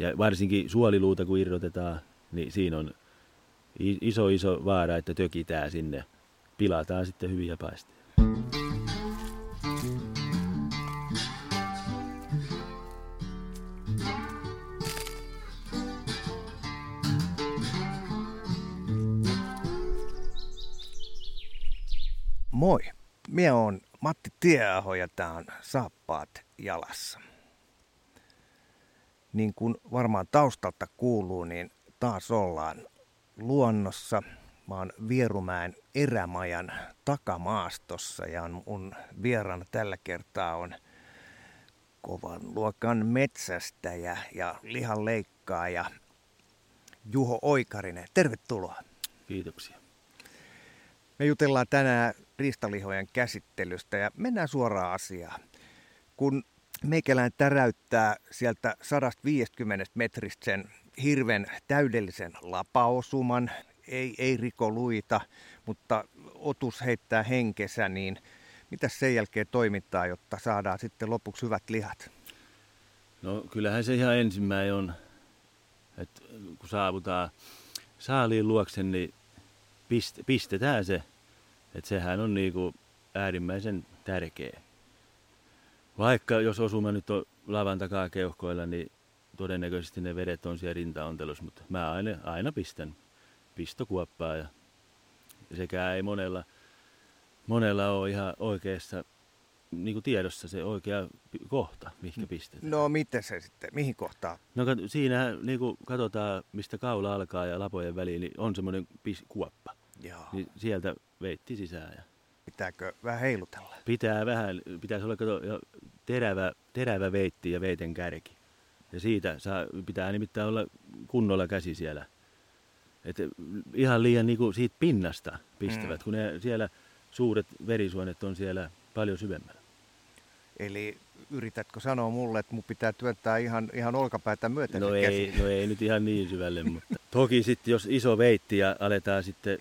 Ja varsinkin suoliluuta kun irrotetaan, niin siinä on iso vaara, että tökitään sinne. Pilataan sitten hyviä paisteja. Moi, minä oon Matti Tieaho ja tää on Saappaat jalassa. Niin kuin varmaan taustalta kuuluu, niin taas ollaan luonnossa. Mä oon Vierumäen erämajan takamaastossa ja mun vieraana tällä kertaa on kovan luokan metsästäjä ja lihanleikkaaja Juho Oikarinen. Tervetuloa. Kiitoksia. Me jutellaan tänään ristalihojen käsittelystä ja mennään suoraan asiaan. Kun meikäläinen täräyttää sieltä 150 metristä sen hirven täydellisen lapaosuman, ei riko luita, mutta otus heittää henkensä, niin mitä sen jälkeen toimittaa, jotta saadaan sitten lopuksi hyvät lihat? No kyllähän se ihan ensimmäinen on, että kun saavutaan saaliin luokse, niin pistetään se. Että sehän on niinku äärimmäisen tärkeä. Vaikka jos osuma nyt on lavan takaa keuhkoilla, niin todennäköisesti ne vedet on siellä rintaontelossa, mutta mä aina pistän pistokuoppaa. Ja sekään ei monella ole ihan oikeassa niinku tiedossa se oikea kohta, mihinkä pistetään. No miten se sitten, mihin kohtaan? No siinä niinku katsotaan, mistä kaula alkaa ja lapojen väliin, niin on semmoinen kuoppa. Joo. Niin sieltä veitti sisään. Ja pitääkö vähän heilutella? Pitää vähän. Pitäisi olla terävä veitti ja veiten kärki. Ja siitä pitää nimittäin olla kunnolla käsi siellä. Et ihan liian niinku siitä pinnasta pistävät, kun ne siellä suuret verisuonet on siellä paljon syvemmällä. Eli yritätkö sanoa mulle, että mun pitää työntää ihan olkapäätä myöten? No ei nyt ihan niin syvälle, mutta toki sitten jos iso veitti ja aletaan sitten,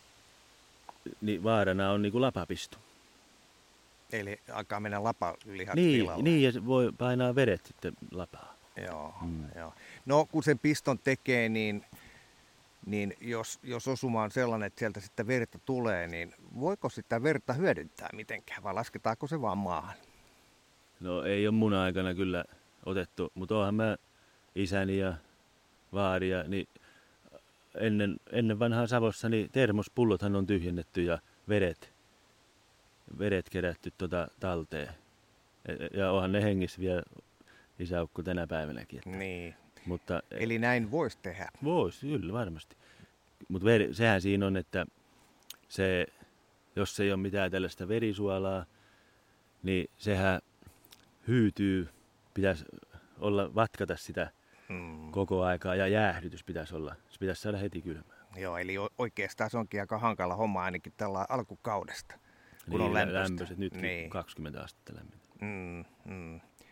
niin vaarana on niinku lapapisto. Eli alkaa mennä lapalihat tilalle. Niin, ja se voi painaa vedet sitten lapaa. Joo. No kun sen piston tekee, niin jos osuma on sellainen, että sieltä sitten verta tulee, niin voiko sitä verta hyödyntää mitenkään, vai lasketaanko se vaan maahan? No ei ole mun aikana kyllä otettu, mutta oonhan mä isäni ja vaaria, niin ennen vanhaa Savossa niin termospullothan on tyhjennetty ja vedet kerätty talteen. Ja onhan ne hengissä vielä isäukko tänä päivänäkin. Että. Niin. Mutta, eli näin voisi tehdä? Voisi, kyllä varmasti. Mutta sehän siinä on, että jos ei ole mitään tällaista verisuolaa, niin sehän hyytyy, pitäisi vatkata sitä koko aikaa ja jäähdytys pitäisi olla. Se pitäisi saada heti kylmään. Joo, eli oikeastaan se onkin aika hankala homma ainakin tällä alkukaudesta, kun niin, on lämpöiset. Nytkin niin. 20 astetta lämmintä.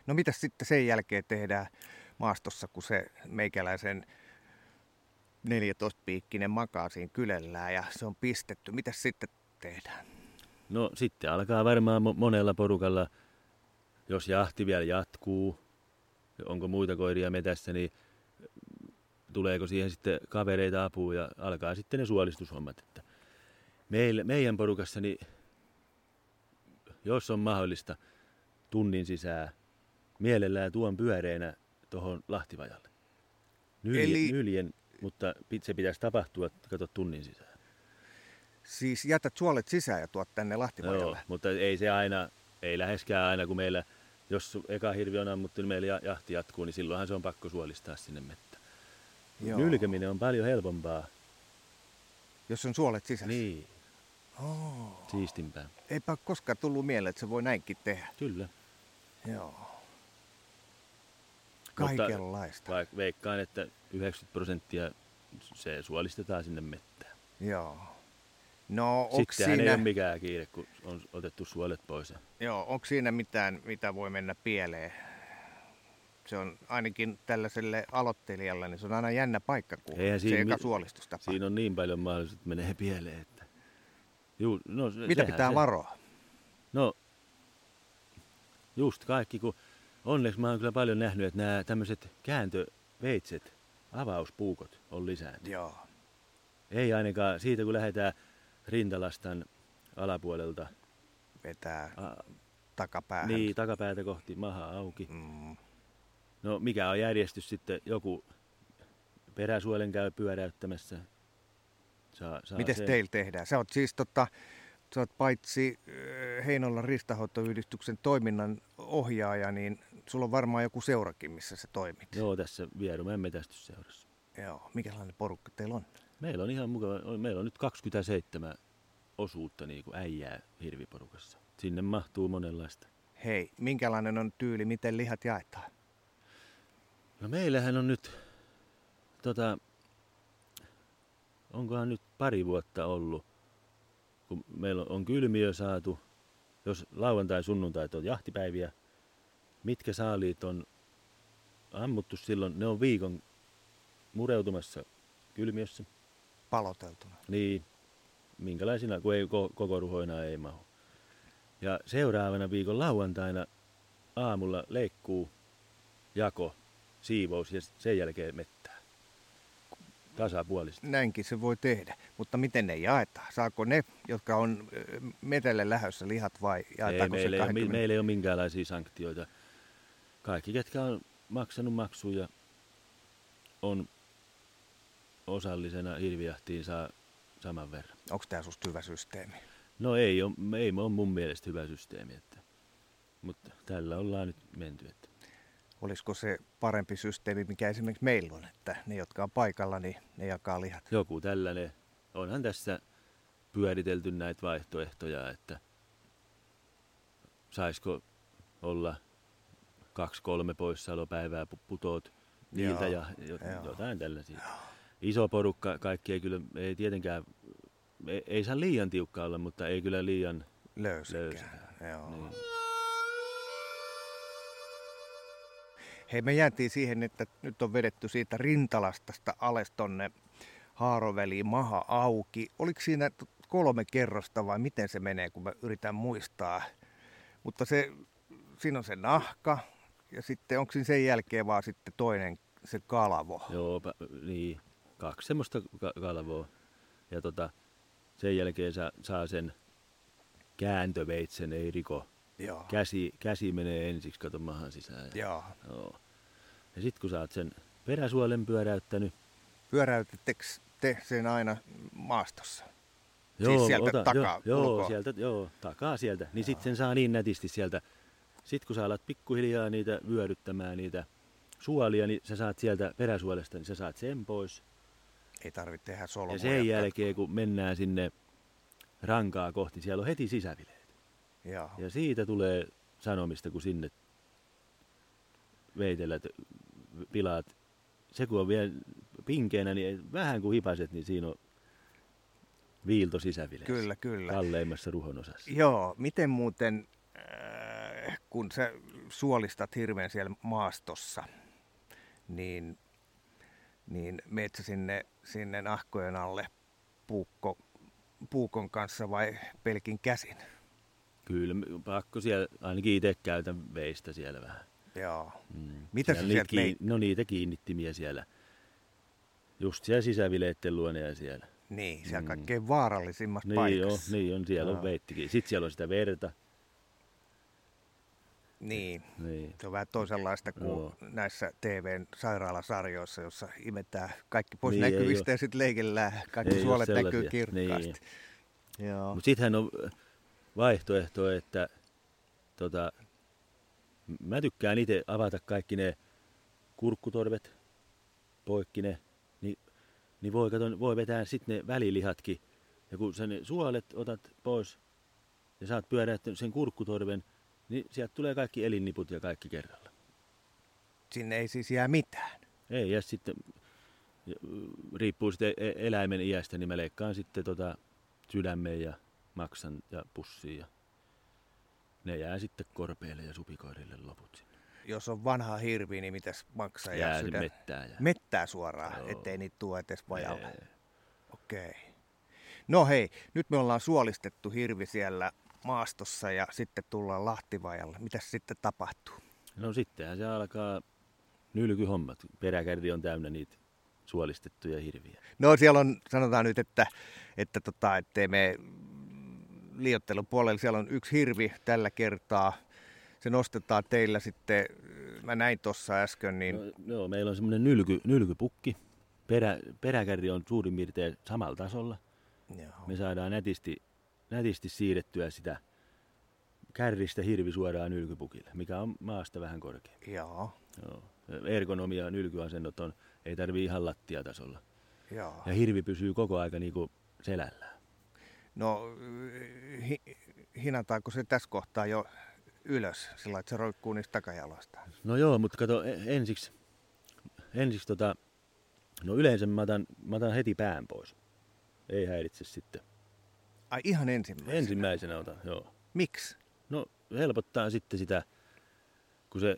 No mitä sitten sen jälkeen tehdään maastossa, kun se meikäläisen 14-piikkinen makaa siinä kylellään ja se on pistetty? Mitä sitten tehdään? No sitten alkaa varmaan monella porukalla, jos jahti vielä jatkuu, onko muita koiria metässä, niin tuleeko siihen sitten kavereita apua ja alkaa sitten ne suolistushommat. Että meidän porukassa, niin jos on mahdollista, tunnin sisään mielellään tuon pyöreinä tuohon Lahtivajalle. Nyljen, mutta se pitäisi tapahtua, kato, tunnin sisään. Siis jätät suolet sisään ja tuot tänne Lahtivajalle? Joo, mutta ei se aina, ei läheskään aina, kun meillä, jos eka hirvi on ammuttu, niin meillä jahti jatkuu, niin silloinhan se on pakko suolistaa sinne mettä. Nylkeminen on paljon helpompaa. Jos on suolet sisässä? Niin. Siistimpää. Eipä ole koskaan tullut mieleen, että se voi näinkin tehdä. Kyllä. Joo. Kaikenlaista. Mutta veikkaan, että 90% se suolistetaan sinne mettään. Joo. No, sittenhän siinä ei ole mikään kiire, kun on otettu suolet pois. Joo, onko siinä mitään, mitä voi mennä pieleen? Se on ainakin tällaiselle aloittelijalle, niin se on aina jännä paikka, kun se eka suolistustapa. Siinä on niin paljon mahdollisuus, että menee pieleen. Että. Juu, no, mitä pitää varoa? No, just kaikki, kun onneksi mä oon kyllä paljon nähnyt, että nämä tämmöiset veitset, avauspuukot on lisääntynyt. Joo. Ei ainakaan siitä, kun lähdetään rintalastan alapuolelta. Vetää takapäähän. Niin, takapäätä kohti, maha auki. Mm. No mikä on järjestys sitten? Joku peräsuolen käy pyöräyttämässä. Mites teillä tehdään? Sä oot siis sä oot paitsi Heinolan ristahoitoyhdistyksen toiminnan ohjaaja, niin sulla on varmaan joku seurakin, missä sä toimit. Joo, tässä Vierumäen metsästys seurassa. Joo, mikälainen porukka teillä on? Meillä on ihan mukava. Meillä on nyt 27 osuutta niin kuin äijää hirviporukassa. Sinne mahtuu monenlaista. Hei, minkälainen on tyyli, miten lihat jaetaan? No meillähän on nyt, onkohan nyt pari vuotta ollut, kun meillä on kylmiö saatu, jos lauantai-sunnuntait on jahtipäiviä, mitkä saaliit on ammuttu silloin, ne on viikon mureutumassa kylmiössä. Paloteltuna. Niin, minkälaisina, kun ei koko ruhoina ei mahu. Ja seuraavana viikon lauantaina aamulla leikkuu jako, siivous ja sen jälkeen mettää. Tasapuolisesti. Näinkin se voi tehdä, mutta miten ne jaetaan? Saako ne, jotka on metelle lähdössä lihat vai jaetaanko se 20? Meillä ei ole minkäänlaisia sanktioita. Kaikki, ketkä on maksanut maksuja, on osallisena hirvijahtiin saa saman verran. Onko tämä susta hyvä systeemi? No ei ole mun mielestä hyvä systeemi, mutta tällä ollaan nyt menty. Olisiko se parempi systeemi, mikä esimerkiksi meillä on, että ne, jotka on paikalla, niin ne jakaa lihat? Joku tällainen. Onhan tässä pyöritelty näitä vaihtoehtoja, että saisiko olla 2-3 poissaolopäivää putoot niiltä ja jotain tällaisia. Joo. Iso porukka, kaikki ei kyllä, ei tietenkään, ei saa liian tiukka olla, mutta ei kyllä liian löysäkään. Joo. Niin. Hei, me jäätiin siihen, että nyt on vedetty siitä rintalastasta alas tonne haaroväliin maha auki. Oliko siinä 3 kerrosta vai miten se menee, kun mä yritän muistaa? Mutta siinä on se nahka ja sitten onko siinä sen jälkeen vaan sitten toinen se kalvo? Joo, niin. 2 semmoista kalvoa. Ja sen jälkeen saa sen kääntöveitsen, ei riko. Joo. Käsi menee ensiksi, kato mahan sisään. Joo. Joo. Ja sitten kun sä oot sen peräsuolen pyöräyttänyt. Pyöräytettekö te sen aina maastossa? Joo, siis sieltä takaa? Joo, takaa sieltä. Niin sitten sen saa niin nätisti sieltä. Sitten kun sä alat pikkuhiljaa niitä vyöryttämään niitä suolia, niin sä saat sieltä peräsuolesta, niin sä saat sen pois. Ei tarvitse tehdä solmuja. Ja sen jälkeen kun mennään sinne rankaa kohti, siellä on heti sisävileet. Joo. Ja siitä tulee sanomista, kun sinne veitellät, pilaat. Se kun on vielä pinkeänä, niin vähän kuin hipaset, niin siinä on viilto sisävileissä. Kyllä, kyllä. Kalleimmassa ruhon osassa. Joo, miten muuten, kun sä suolistat hirveän siellä maastossa, niin meet sä sinne nahkojen alle puukon kanssa vai pelkin käsin? Kyllä, pakko siellä, ainakin itse käytän veistä siellä vähän. Joo. Mm. Mitä siellä niitä kiinnittimiä siellä. Just siellä sisävileitten luona ja siellä. Niin, siellä kaikkein vaarallisimmassa paikassa. Niin on, siellä on veittikin. Sitten siellä on sitä verta. Niin. Se on vähän toisenlaista kuin näissä TV:n sairaalasarjoissa, jossa imetään kaikki pois näkyvistä ja sitten leikellään. Kaikki suolet näkyy kirkkaasti. Niin. Mutta sittenhän on vaihtoehto, että mä tykkään itse avata kaikki ne kurkkutorvet poikki ne, niin voi vetää sitten ne välilihatkin. Ja kun sä ne suolet otat pois ja saat pyöräyttänyt sen kurkkutorven, niin sieltä tulee kaikki elinniput ja kaikki kerralla. Sinne ei siis jää mitään? Ei, ja sitten riippuu sitten eläimen iästä, niin mä leikkaan sitten sydämen ja maksan ja pussiin ja ne jää sitten korpeille ja supikoirille loput sinne. Jos on vanha hirvi, niin mitäs maksaa? Jää sydän? Mettää suoraan, ettei niitä tule etes vajalle. Okei. Okay. No hei, nyt me ollaan suolistettu hirvi siellä maastossa ja sitten tullaan Lahtivajalle. Mitäs sitten tapahtuu? No sittenhän se alkaa Nylkyhommat. Peräkärki on täynnä niitä suolistettuja hirviä. No siellä on, sanotaan nyt, että ettei me liioittelun puolella, siellä on yksi hirvi tällä kertaa. Se nostetaan teillä sitten, mä näin tuossa äsken. Niin... No, meillä on semmoinen nylkypukki. Peräkärki on suurin piirtein samalla tasolla. Jaha. Me saadaan nätisti siirrettyä sitä kärristä hirvi suoraan nylkypukille, mikä on maasta vähän korkeampi. Joo. Ergonomia nylkyasennot on, ei tarvitse ihan lattiatasolla. Joo. Ja hirvi pysyy koko aika niin kuin selällään. No, hinataanko se tässä kohtaa jo ylös, sillä että se roikkuu niistä takajaloistaan? No joo, mutta kato, ensiksi no yleensä mä otan heti pään pois. Ei häiritse sitten. Ai ihan ensimmäisenä? Ensimmäisenä otan, joo. Miksi? No helpottaa sitten sitä, kun se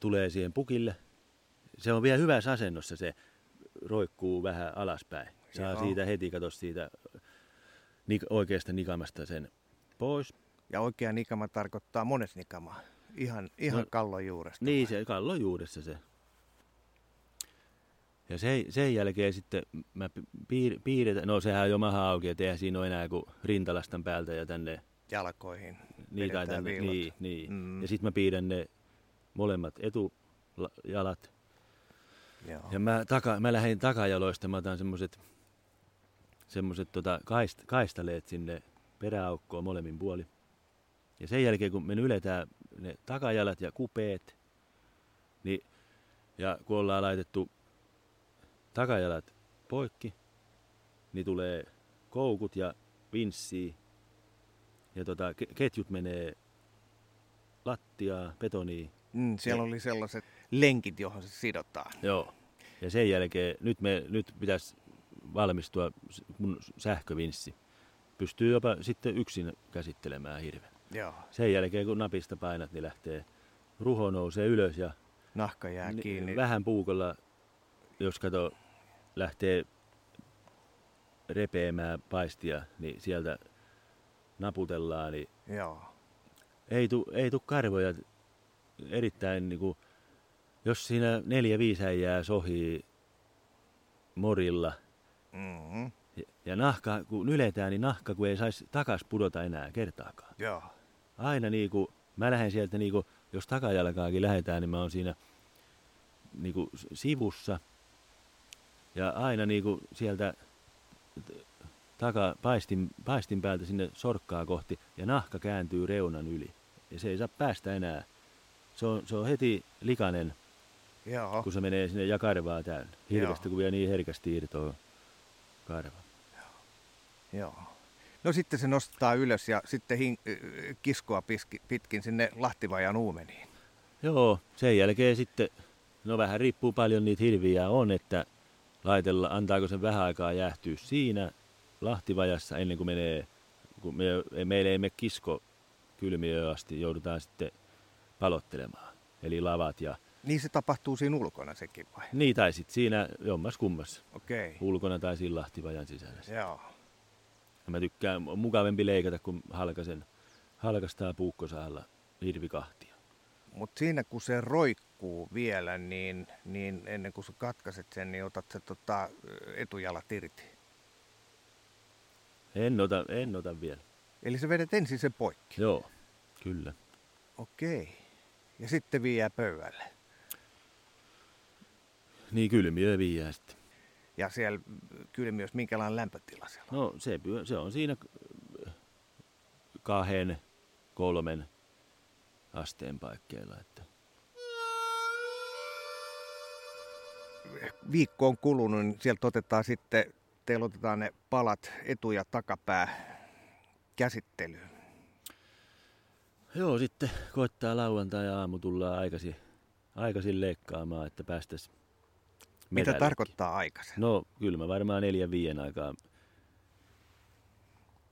tulee siihen pukille. Se on vielä hyvässä asennossa, se roikkuu vähän alaspäin. Saa joo. Siitä heti, kato siitä oikeasta nikamasta sen pois. Ja oikea nikama tarkoittaa monet nikamaa. Ihan no, kallon juuresta. Niin, se kallon juuressa se. Ja sen jälkeen sitten mä piirretään, no sehän on jo maha auki, että eihän siinä ole enää kuin rintalastan päältä ja tänne. Jalkoihin. Niin, tai tänne, niin. Mm. Ja sitten mä piirrän ne molemmat etujalat. Joo. Ja mä lähdin takajaloista, mä otan semmoset kaistaleet sinne peräaukkoon molemmin puolin. Ja sen jälkeen kun me yletään ne takajalat ja kupeet, niin, ja kun ollaan laitettu takajalat poikki, niin tulee koukut ja vinssii. Ja ketjut menee lattiaa, betoniin. Siellä oli sellaiset lenkit, johon se sidotaan. Joo. Ja sen jälkeen nyt pitäisi valmistua mun sähkövinssi. Pystyy jopa sitten yksin käsittelemään hirven. Joo. Sen jälkeen kun napista painat, niin lähtee ruho nousee ylös ja nahka jää kiinni. Vähän puukolla, jos kato, lähtee repeämään paistia, niin sieltä naputellaan, niin joo. Ei tuu karvoja erittäin, niin kuin, jos siinä 4-5 häijää sohii morilla mm-hmm. ja nahka, kun nyletään, niin nahka kun ei saisi takas pudota enää kertaakaan. Joo. Aina niin kuin, mä lähden sieltä, niin kuin, jos takajalkaakin lähdetään, niin mä oon siinä niin kuin, sivussa ja aina niin kuin, sieltä paistin päältä sinne sorkkaa kohti ja nahka kääntyy reunan yli. Ja se ei saa päästä enää. Se on heti likainen, joo. Kun se menee sinne ja karvaa täynnä. Hirveästi kun vielä niin herkästi irtoaa karva. Joo. No sitten se nostaa ylös ja sitten kiskoa pitkin sinne Lahtivajan uumeniin. Joo, sen jälkeen sitten, no vähän riippuu paljon niitä hirviä on, että antaako sen vähän aikaa jäähtyä siinä Lahtivajassa ennen kuin menee, kun meillä ei mene kisko kylmiöön asti, joudutaan sitten palottelemaan, eli lavat ja... Niin se tapahtuu siinä ulkona sekin vai? Niin, tai sitten siinä jommas kummassa. Okei. Ulkona tai siinä Lahtivajan sisällä. Joo. Ja mä tykkään, on mukavampi leikata, kun halkastaa puukkosahalla hirvikahtia. Mutta siinä kun se roikkuu vielä, niin ennen kuin sä katkaiset sen, niin otat sä etujalat irti. En ota vielä. Eli sä vedät ensin sen poikki? Joo, kyllä. Okei. Ja sitten viiää pöydälle? Niin, kylmiö viiää sitten. Ja siellä kylmiössä minkälainen lämpötila siellä on? No se on siinä 2-3 asteen paikkeilla. Että. Viikko on kulunut, niin sieltä otetaan sitten... Teillä otetaan ne palat etu- ja takapää käsittelyyn. Joo, sitten koittaa lauantai ja aamu tullaan aikaisin leikkaamaan, että päästäisiin medällekin. Mitä tarkoittaa aikaisin? No, kyllä mä varmaan 4-5 aikaa.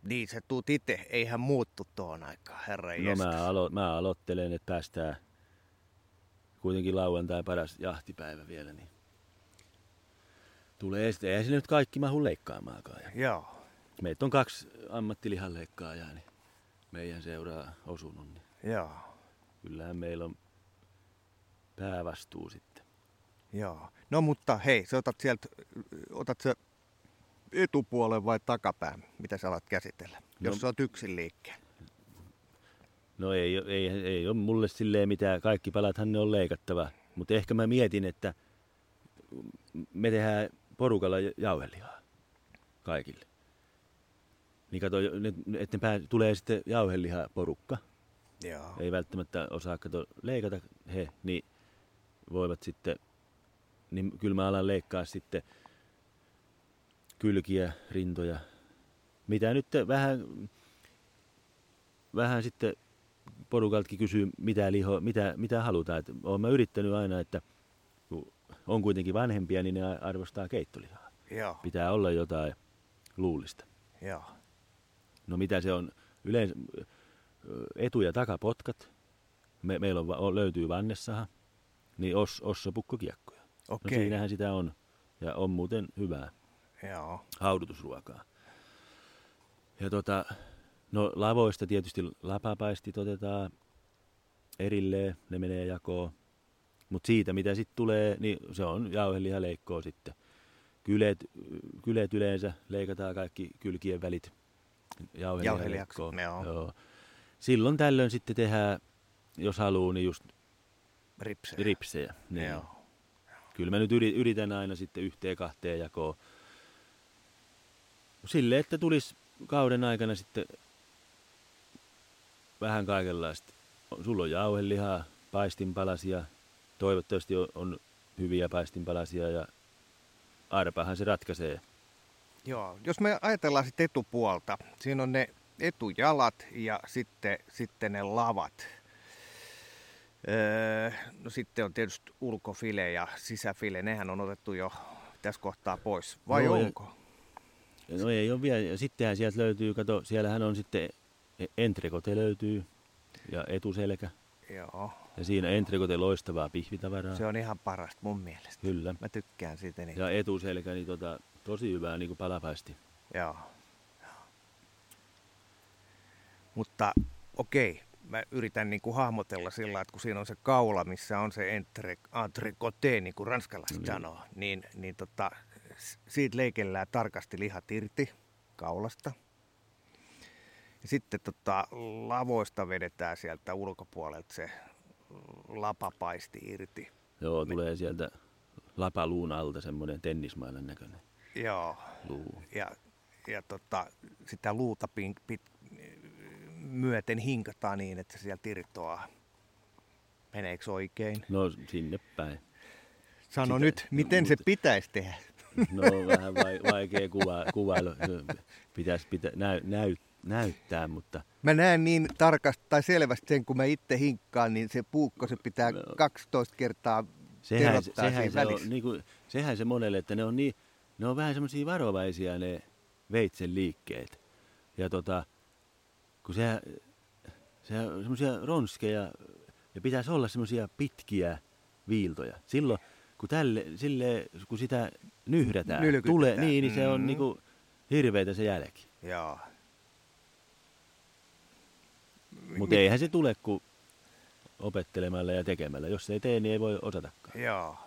Niin, sä tuut itse. Eihän muuttu tuohon aikaan, herranjestas. No mä aloittelen, että päästään kuitenkin lauantai paras jahtipäivä vielä, niin... Tulee esteen. Eihän sinne nyt kaikki mahu leikkaamaakaan. Joo. Meitä on 2 ammattilihanleikkaajaa, niin meidän seuraa osunut. Niin. Joo. Kyllähän meillä on päävastuu sitten. Joo. No mutta hei, sä otat sieltä, otat se etupuolen vai takapään, mitä sä alat käsitellä, jos sä oot yksin liikkeen? No ei ole mulle silleen mitään, kaikki palathan ne on leikattava, mutta ehkä mä mietin, että me tehdään porukalla jauhelihaa kaikille. Niin kato, että tulee sitten jauhelihaa porukka. Joo. Ei välttämättä osaa kato leikata he, niin voivat sitten, niin kyllä mä alan leikkaa sitten kylkiä, rintoja, mitä nyt vähän sitten porukaltakin kysyy, mitä halutaan. Et olen mä yrittänyt aina, että kun on kuitenkin vanhempia, niin ne arvostaa keittolihaa. Joo. Pitää olla jotain luulista. Joo. No mitä se on? Yleensä etu- ja takapotkat. Meillä löytyy vannessahan, niin ossapukkokiekkoja. Okay. No siinähän sitä on, ja on muuten hyvää. Joo. Haudutusruokaa. Ja no lavoista tietysti lapapaistit otetaan erilleen, ne menee jakoon. Mutta siitä mitä sitten tulee, niin se on jauheliha leikkoa sitten. Kylet yleensä leikataan kaikki kylkien välit jauheliha leikkoon. Joo. Silloin tällöin sitten tehdään, jos haluaa, niin just ripsejä. Niin. Joo. Kyllä mä nyt yritän aina sitten 1-2 jakoon. Silleen, että tulisi kauden aikana sitten vähän kaikenlaista. Sulla on jauhelihaa, paistinpalasia, toivottavasti on hyviä paistinpalasia ja arpahan se ratkaisee. Joo, jos me ajatellaan sitten etupuolta, siinä on ne etujalat ja sitten ne lavat. No sitten on tietysti ulkofile ja sisäfile, nehän on otettu jo tässä kohtaa pois, vai no, onko? No ei ole vielä. Sittenhän sieltä löytyy, kato, siellähän on sitten entrekote löytyy ja etuselkä. Joo. Ja siinä entrekote loistavaa pihvitavaraa. Se on ihan parasta mun mielestä. Kyllä. Mä tykkään siitä niin. Ja etuselkä, niin tosi hyvää niin kuin palapaisti. Joo. Mutta okei, mä yritän niin kuin hahmotella sillä lailla, että kun siinä on se kaula, missä on se entrekote, niin kuin ranskalaiset sanoo, niin siitä leikellään tarkasti lihat irti kaulasta. Ja sitten lavoista vedetään sieltä ulkopuolelta se lapapaisti irti. Joo, tulee sieltä lapaluun alta semmoinen tennismailan näköinen luu. Ja sitä luuta myöten hinkataan niin, että se sieltä irtoaa. Meneekö oikein? No sinne päin. Sano nyt, miten se pitäisi tehdä? No vähän vaikea kuvailla. Pitäisi näyttää, mutta... Mä näen niin tarkasti tai selvästi sen, kun mä itse hinkkaan, niin se puukko se pitää 12 kertaa terottaa siinä välissä. On, niin kuin, sehän se monelle, että ne on vähän semmoisia varovaisia ne veitsen liikkeet. Ja kun sehän on semmoisia ronskeja ja pitäisi olla semmoisia pitkiä viiltoja. Silloin... Kun sitä nyhdätään, tulee, niin se on niinku hirveetä se jälki. Joo. Mutta eihän se tule kuin opettelemalla ja tekemällä. Jos se ei tee, niin ei voi osatakaan. Joo.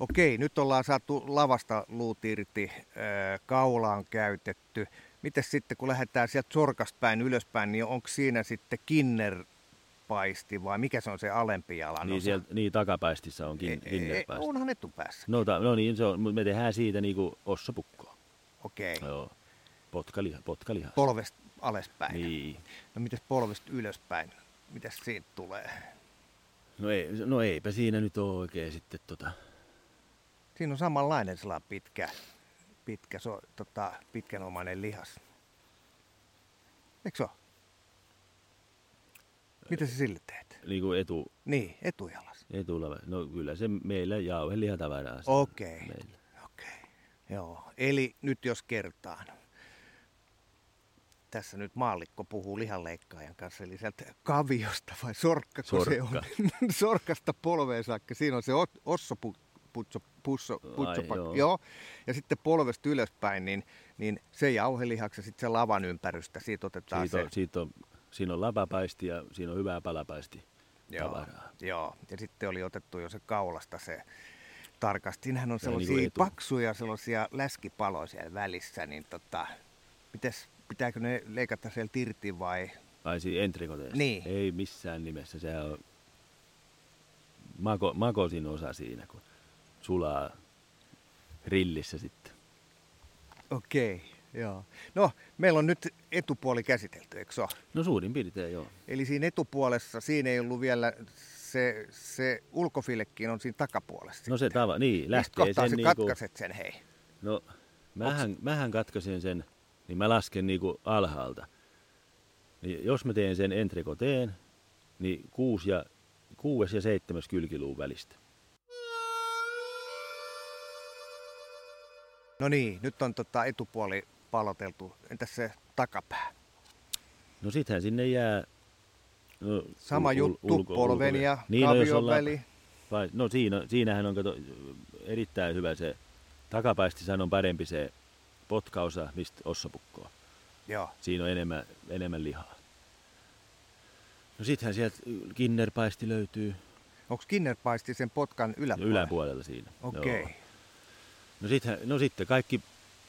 Okei, nyt ollaan saatu lavasta luut irti, kaulaan käytetty. Mites sitten, kun lähdetään sieltä sorkasta päin ylöspäin, niin onko siinä sitten kinnerpaisti vai mikä se on se alempi jalan osa? Niin takapaistissa on kinnerpaisti. Onhan etupäässä. No niin, se on, mutta me tehdään siitä niinku ossapukkoa. Okei. Joo, potkaliha. Polvesta alaspäin. Niin. No mitäs polvesta ylöspäin? Mitäs siitä tulee? No eipä siinä nyt ole oikein sitten Siinä on samanlainen sellainen pitkänomainen lihas. Eikö se ole? Mitä sä sille teet? Niin, etujalas. Etulava. No kyllä se meillä jauhelihatavaraa. Okei. Joo, eli nyt jos kertaan. Tässä nyt maallikko puhuu lihanleikkaajan kanssa, eli sieltä kaviosta vai sorkka. Se on. Sorkasta polveen saakka. Siinä on se putsopakka. Joo. Ja sitten polvesta ylöspäin, niin se jauhelihaksi ja sitten se lavan ympärystä. Siitä otetaan se. Siinä on lapapaisti ja siinä on hyvää palapaisti tavaraa. Joo, ja sitten oli otettu jo se kaulasta se tarkasti. Siinähän on sellaisia niin paksuja sellaisia läskipaloja siellä välissä, niin pitääkö ne leikata siellä irti vai? Ai siinä entrikoteista? Niin. Ei missään nimessä, se on makosin osa siinä, kun sulaa grillissä sitten. Okei, joo. No, meillä on nyt etupuoli käsitelty, eikö se ole? No suurin piirtein, joo. Eli siinä etupuolessa, siinä ei ollut vielä, se ulkofillekin on siinä takapuolessa. No se niin lähtee sen niin kuin... katkaiset sen, hei? No, mähän katkasin sen, niin mä lasken niin kuin alhaalta. Niin jos mä teen sen entrikoteen, niin 6. ja 7. kylkiluun välistä. No niin, nyt on etupuoli paloteltu. Entäs se takapää? No sittenhän sinne jää... No, sama juttu, polven ja kavion väli. No siinähän on erittäin hyvä se... Takapäistihän on parempi se potkaosa, mistä ossapukkoa. Joo. Siinä on enemmän lihaa. No sittenhän sieltä kinnerpaisti löytyy. Onko kinnerpaisti sen potkan yläpuolella? Yläpuolella siinä. Okei. Joo. No sitten kaikki...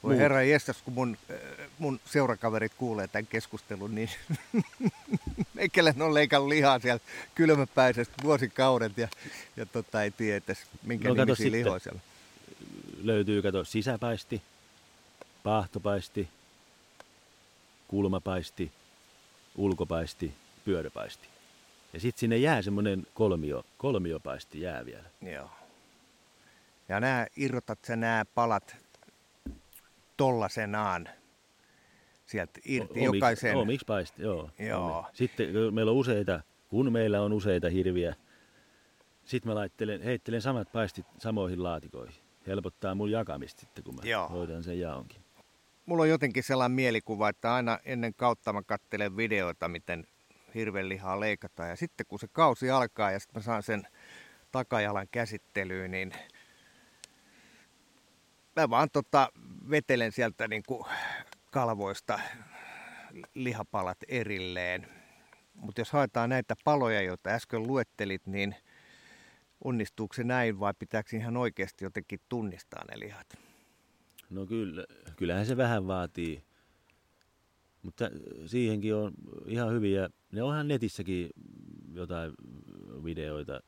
Voi muut. Herra jestas, kun mun seurakaverit kuulee tämän keskustelun, niin meikäläinen on leikannut lihaa siellä kylmäpäisestä vuosikaudet ja ei tiedetäisi, minkä nimisiä lihoja siellä. Löytyy, sisäpäisti, paahtopäisti, kulmapäisti, ulkopäisti, pyöräpäisti. Ja sitten sinne jää semmoinen kolmiopäisti jää vielä. Joo. Ja irrotat sä nämä palat tollasenaan sieltä irti jokaisen? Omiksi paistit, joo. Sitten kun meillä on useita hirviä, sitten mä heittelen samat paistit samoihin laatikoihin. Helpottaa mun jakamista sitten, kun mä hoidan sen jaonkin. Mulla on jotenkin sellainen mielikuva, että aina ennen kautta mä katselen videoita, miten hirven lihaa leikataan. Ja sitten kun se kausi alkaa ja sitten mä saan sen takajalan käsittelyyn, niin... Mä vaan vetelen sieltä niinku kalvoista lihapalat erilleen. Mutta jos haetaan näitä paloja, joita äsken luettelit, niin onnistuuko se näin vai pitääkö ihan oikeasti jotenkin tunnistaa ne lihat? No kyllähän se vähän vaatii. Mutta siihenkin on ihan hyviä. Ne onhan netissäkin jotain videoita,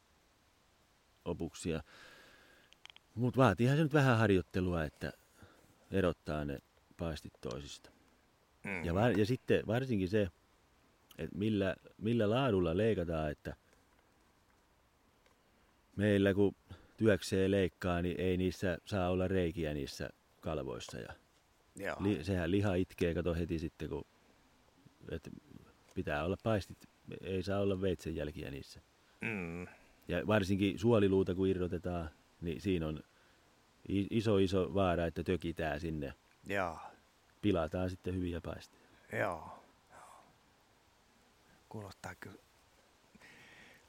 opuksia. Mutta vaatiihan se nyt vähän harjoittelua, että erottaa ne paistit toisista. Mm. Ja sitten varsinkin se, että millä laadulla leikataan, että meillä kun työkseen leikkaa, niin ei niissä saa olla reikiä niissä kalvoissa. Ja sehän liha itkee, heti sitten, kun et pitää olla paistit, ei saa olla veitsen jälkiä niissä. Mm. Ja varsinkin suoliluuta kun irrotetaan, niin siinä on iso vaara, että tökitää sinne. Joo. Pilataan sitten hyviä paisteja. Joo.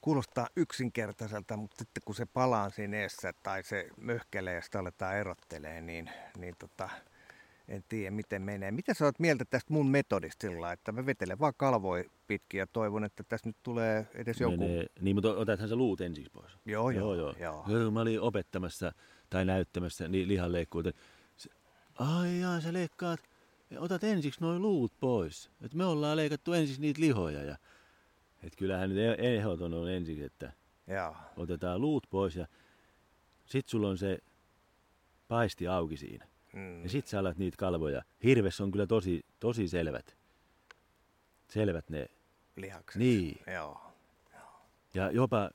Kuulostaa yksinkertaiselta, mutta sitten kun se palaa siinä eessä tai se möhkelee ja sitä aletaan erottelemaan, niin en tiedä miten menee. Mitä sä oot mieltä tästä mun metodista sillä, että mä vetelen vaan kalvoin pitkin ja toivon, että tässä nyt tulee edes joku... Niin, mutta otathan sä luut ensiksi pois. Joo. Mä olin opettamassa tai näyttämässä niin lihanleikkuuteen. Ai jaa, sä leikkaat, otat ensiksi nuo luut pois. Et me ollaan leikattu ensiksi niitä lihoja. Ja... Et kyllähän nyt ehdoton on ensiksi, että otetaan luut pois ja sit sulla on se paisti auki siinä. Mm. Ja sit sä alat niitä kalvoja. Hirvessä on kyllä tosi selvät ne lihakset. Niin. Joo. Ja jopa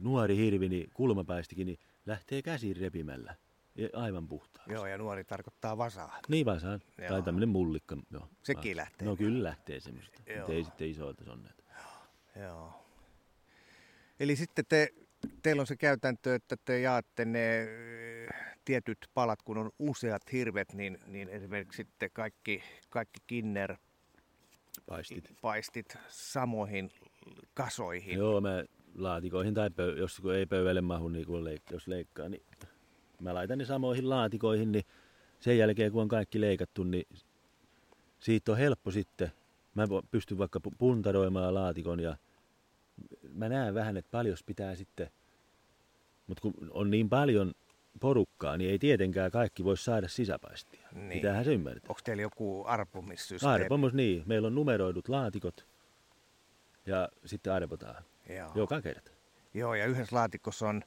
nuori hirvi, niin kulmapäistikin, niin lähtee käsin repimällä. Aivan puhtaaksi. Joo, ja nuori tarkoittaa vasaa. Niin vasaan. Joo. Tai tämmönen mullikka. Joo. Sekin lähtee. No kyllä lähtee semmoista. Ei sitten isoilta sonneita. Joo. Eli sitten teillä on se käytäntö, että te jaatte ne... Tietyt palat, kun on useat hirvet, niin esimerkiksi sitten kaikki kinnerpaistit samoihin kasoihin. Joo, mä laatikoihin tai jos ei pöydälle mahu, niin kun jos leikkaa, niin mä laitan ne samoihin laatikoihin, niin sen jälkeen kun on kaikki leikattu, niin siitä on helppo sitten. Mä pystyn vaikka puntaroimaan laatikon ja mä näen vähän, että paljon pitää sitten, mutta kun on niin paljon porukkaa, niin ei tietenkään kaikki voi saada sisäpaistia. Niin. Mitähän se ymmärtää. Onko teillä joku arpomissysteemi? Arpomus, niin. Meillä on numeroidut laatikot ja sitten arvotaan. Joo. Joka kerta. Joo, ja yhdessä laatikossa on,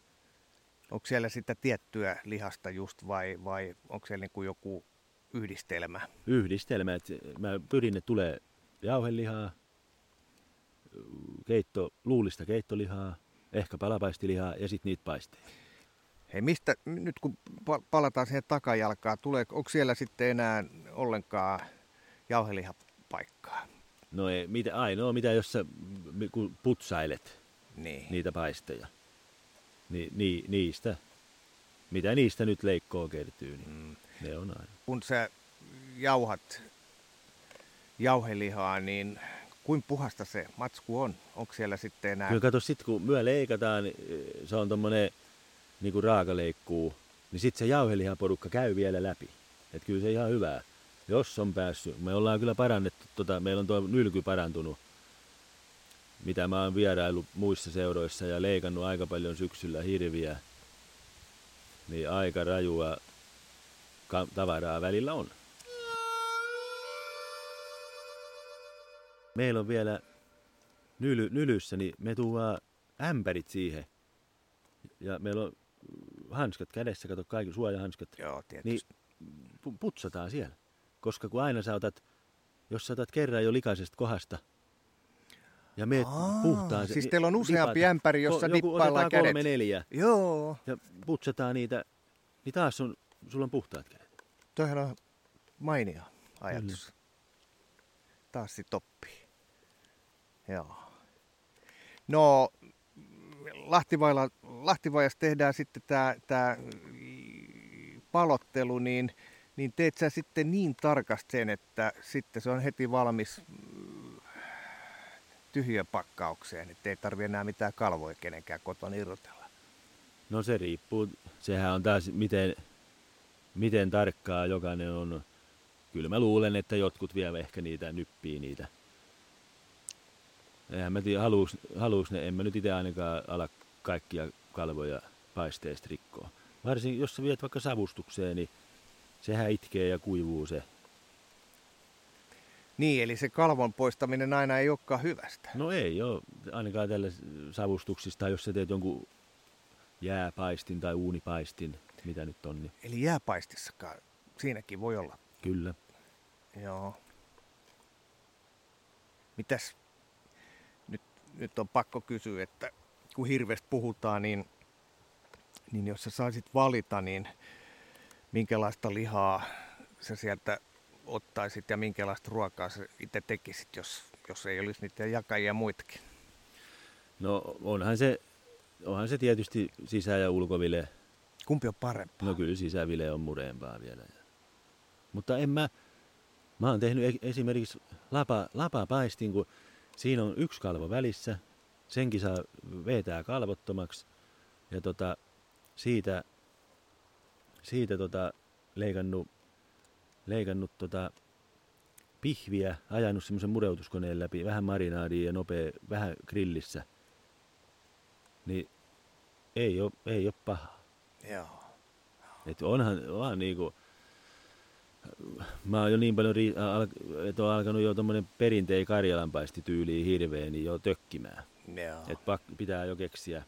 onko siellä sitä tiettyä lihasta just vai onko siellä niin joku yhdistelmä? Yhdistelmä, että mä pyrin, että tulee jauhelihaa, luulista keittolihaa, ehkä palapaistilihaa ja sitten niitä paisteja. Hei, mistä, nyt kun palataan siihen takajalkaan, onko siellä sitten enää ollenkaan jauhelihapaikkaa? No ei, ainoa mitä, jos sä kun putsailet niitä paisteja, niin niistä, mitä niistä nyt leikkoa kertyy, niin ne on aina. Kun sä jauhat jauhelihaa, niin kuin puhasta se matsku on? Onko siellä sitten enää? Kyllä kato, sit kun myö leikataan, se on tommonen niinku raakaleikkuu, niin sit se jauhelihaporukka käy vielä läpi. Et kyllä se ihan hyvää, jos on päässyt. Me ollaan kyllä parannettu, meillä on tuo nylky parantunut, mitä mä oon vieraillut muissa seuroissa ja leikannut aika paljon syksyllä hirviä. Niin aika rajua tavaraa välillä on. Meillä on vielä nylyssä, niin me tuodaan ämpärit siihen. Ja meillä on hanskat kädessä, kato kaikki suojahanskat. Joo, tietysti. Niin putsataan siellä. Koska kun aina jos sä otat kerran jo likaisesta kohdasta ja meet puhtaan. Siis teillä on useampi ämpäri, jossa dippaillaan kädet. 3-4. Joo. Ja putsataan niitä, niin taas sulla on puhtaat kädet. Toihan on mainio ajatus. Mm. Taas sitten oppii. Joo. No, Lahtivajassa tehdään sitten tämä palottelu, niin teet sä sitten niin tarkasti sen, että sitten se on heti valmis tyhjöpakkaukseen, että ei tarvitse enää mitään kalvoja kenenkään kotona irrotella. No se riippuu. Sehän on taas, miten tarkkaa jokainen on. Kyllä mä luulen, että jotkut vielä ehkä niitä nyppii niitä. Eihän mä tiedä, haluus ne. En mä nyt itse ainakaan ala kaikkia kalvoja paisteista rikkoa. Varsinkin jos sä viet vaikka savustukseen, niin sehän itkee ja kuivuu se. Niin, eli se kalvon poistaminen aina ei olekaan hyvästä. No ei ole, ainakaan tällä savustuksista, jos sä teet jonkun jääpaistin tai uunipaistin, mitä nyt on. Niin. Eli jääpaistissakaan, siinäkin voi olla. Kyllä. Joo. Mitäs? Nyt on pakko kysyä, että kun hirveästi puhutaan, niin jos sä saisit valita, niin minkälaista lihaa sä sieltä ottaisit ja minkälaista ruokaa sä itse tekisit, jos ei olisi niitä jakajia muitakin? No onhan se tietysti sisä- ja ulkovile. Kumpi on parempaa? No kyllä sisävile on mureempaa vielä. Mutta mä oon tehnyt esimerkiksi lapapaistin, kun siinä on yksi kalvo välissä, senkin saa vetää kalvottomaksi ja siitä leikannut pihviä, ajanut semmoisen mureutuskoneen läpi, vähän marinaadia ja nopea, vähän grillissä, niin ei ole pahaa. Joo. Et onhan niinku. Mä oon jo niin paljon, että on alkanut jo tommonen perinteinen karjalanpaisti tyyliin hirveä, niin jo tökkimään. Että pitää jo keksiä.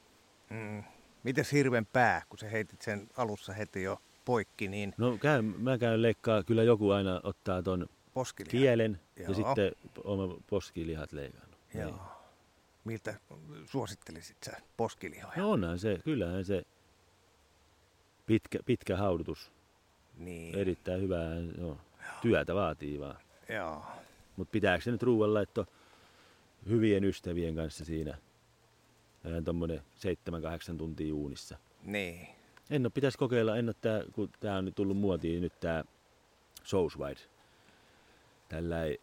Mm. Mites hirven pää, kun sä heitit sen alussa heti jo poikki, niin. No mä käyn leikkaa, kyllä joku aina ottaa ton kielen. Joo. Ja sitten oon poskilihat leikannut. Joo. Niin. Miltä suosittelisit sä poskilihoja? No onhan se, kyllähän se pitkä haudutus. Niin. Erittäin hyvää, no, työtä vaatii vaan. Joo. Mutta pitääkö se nyt ruuanlaitto hyvien ystävien kanssa siinä tommonen 7-8 tuntia uunissa? Niin. Pitäisi kokeilla, kun tää on nyt tullut muotiin nyt tää sauce wide. Tälläin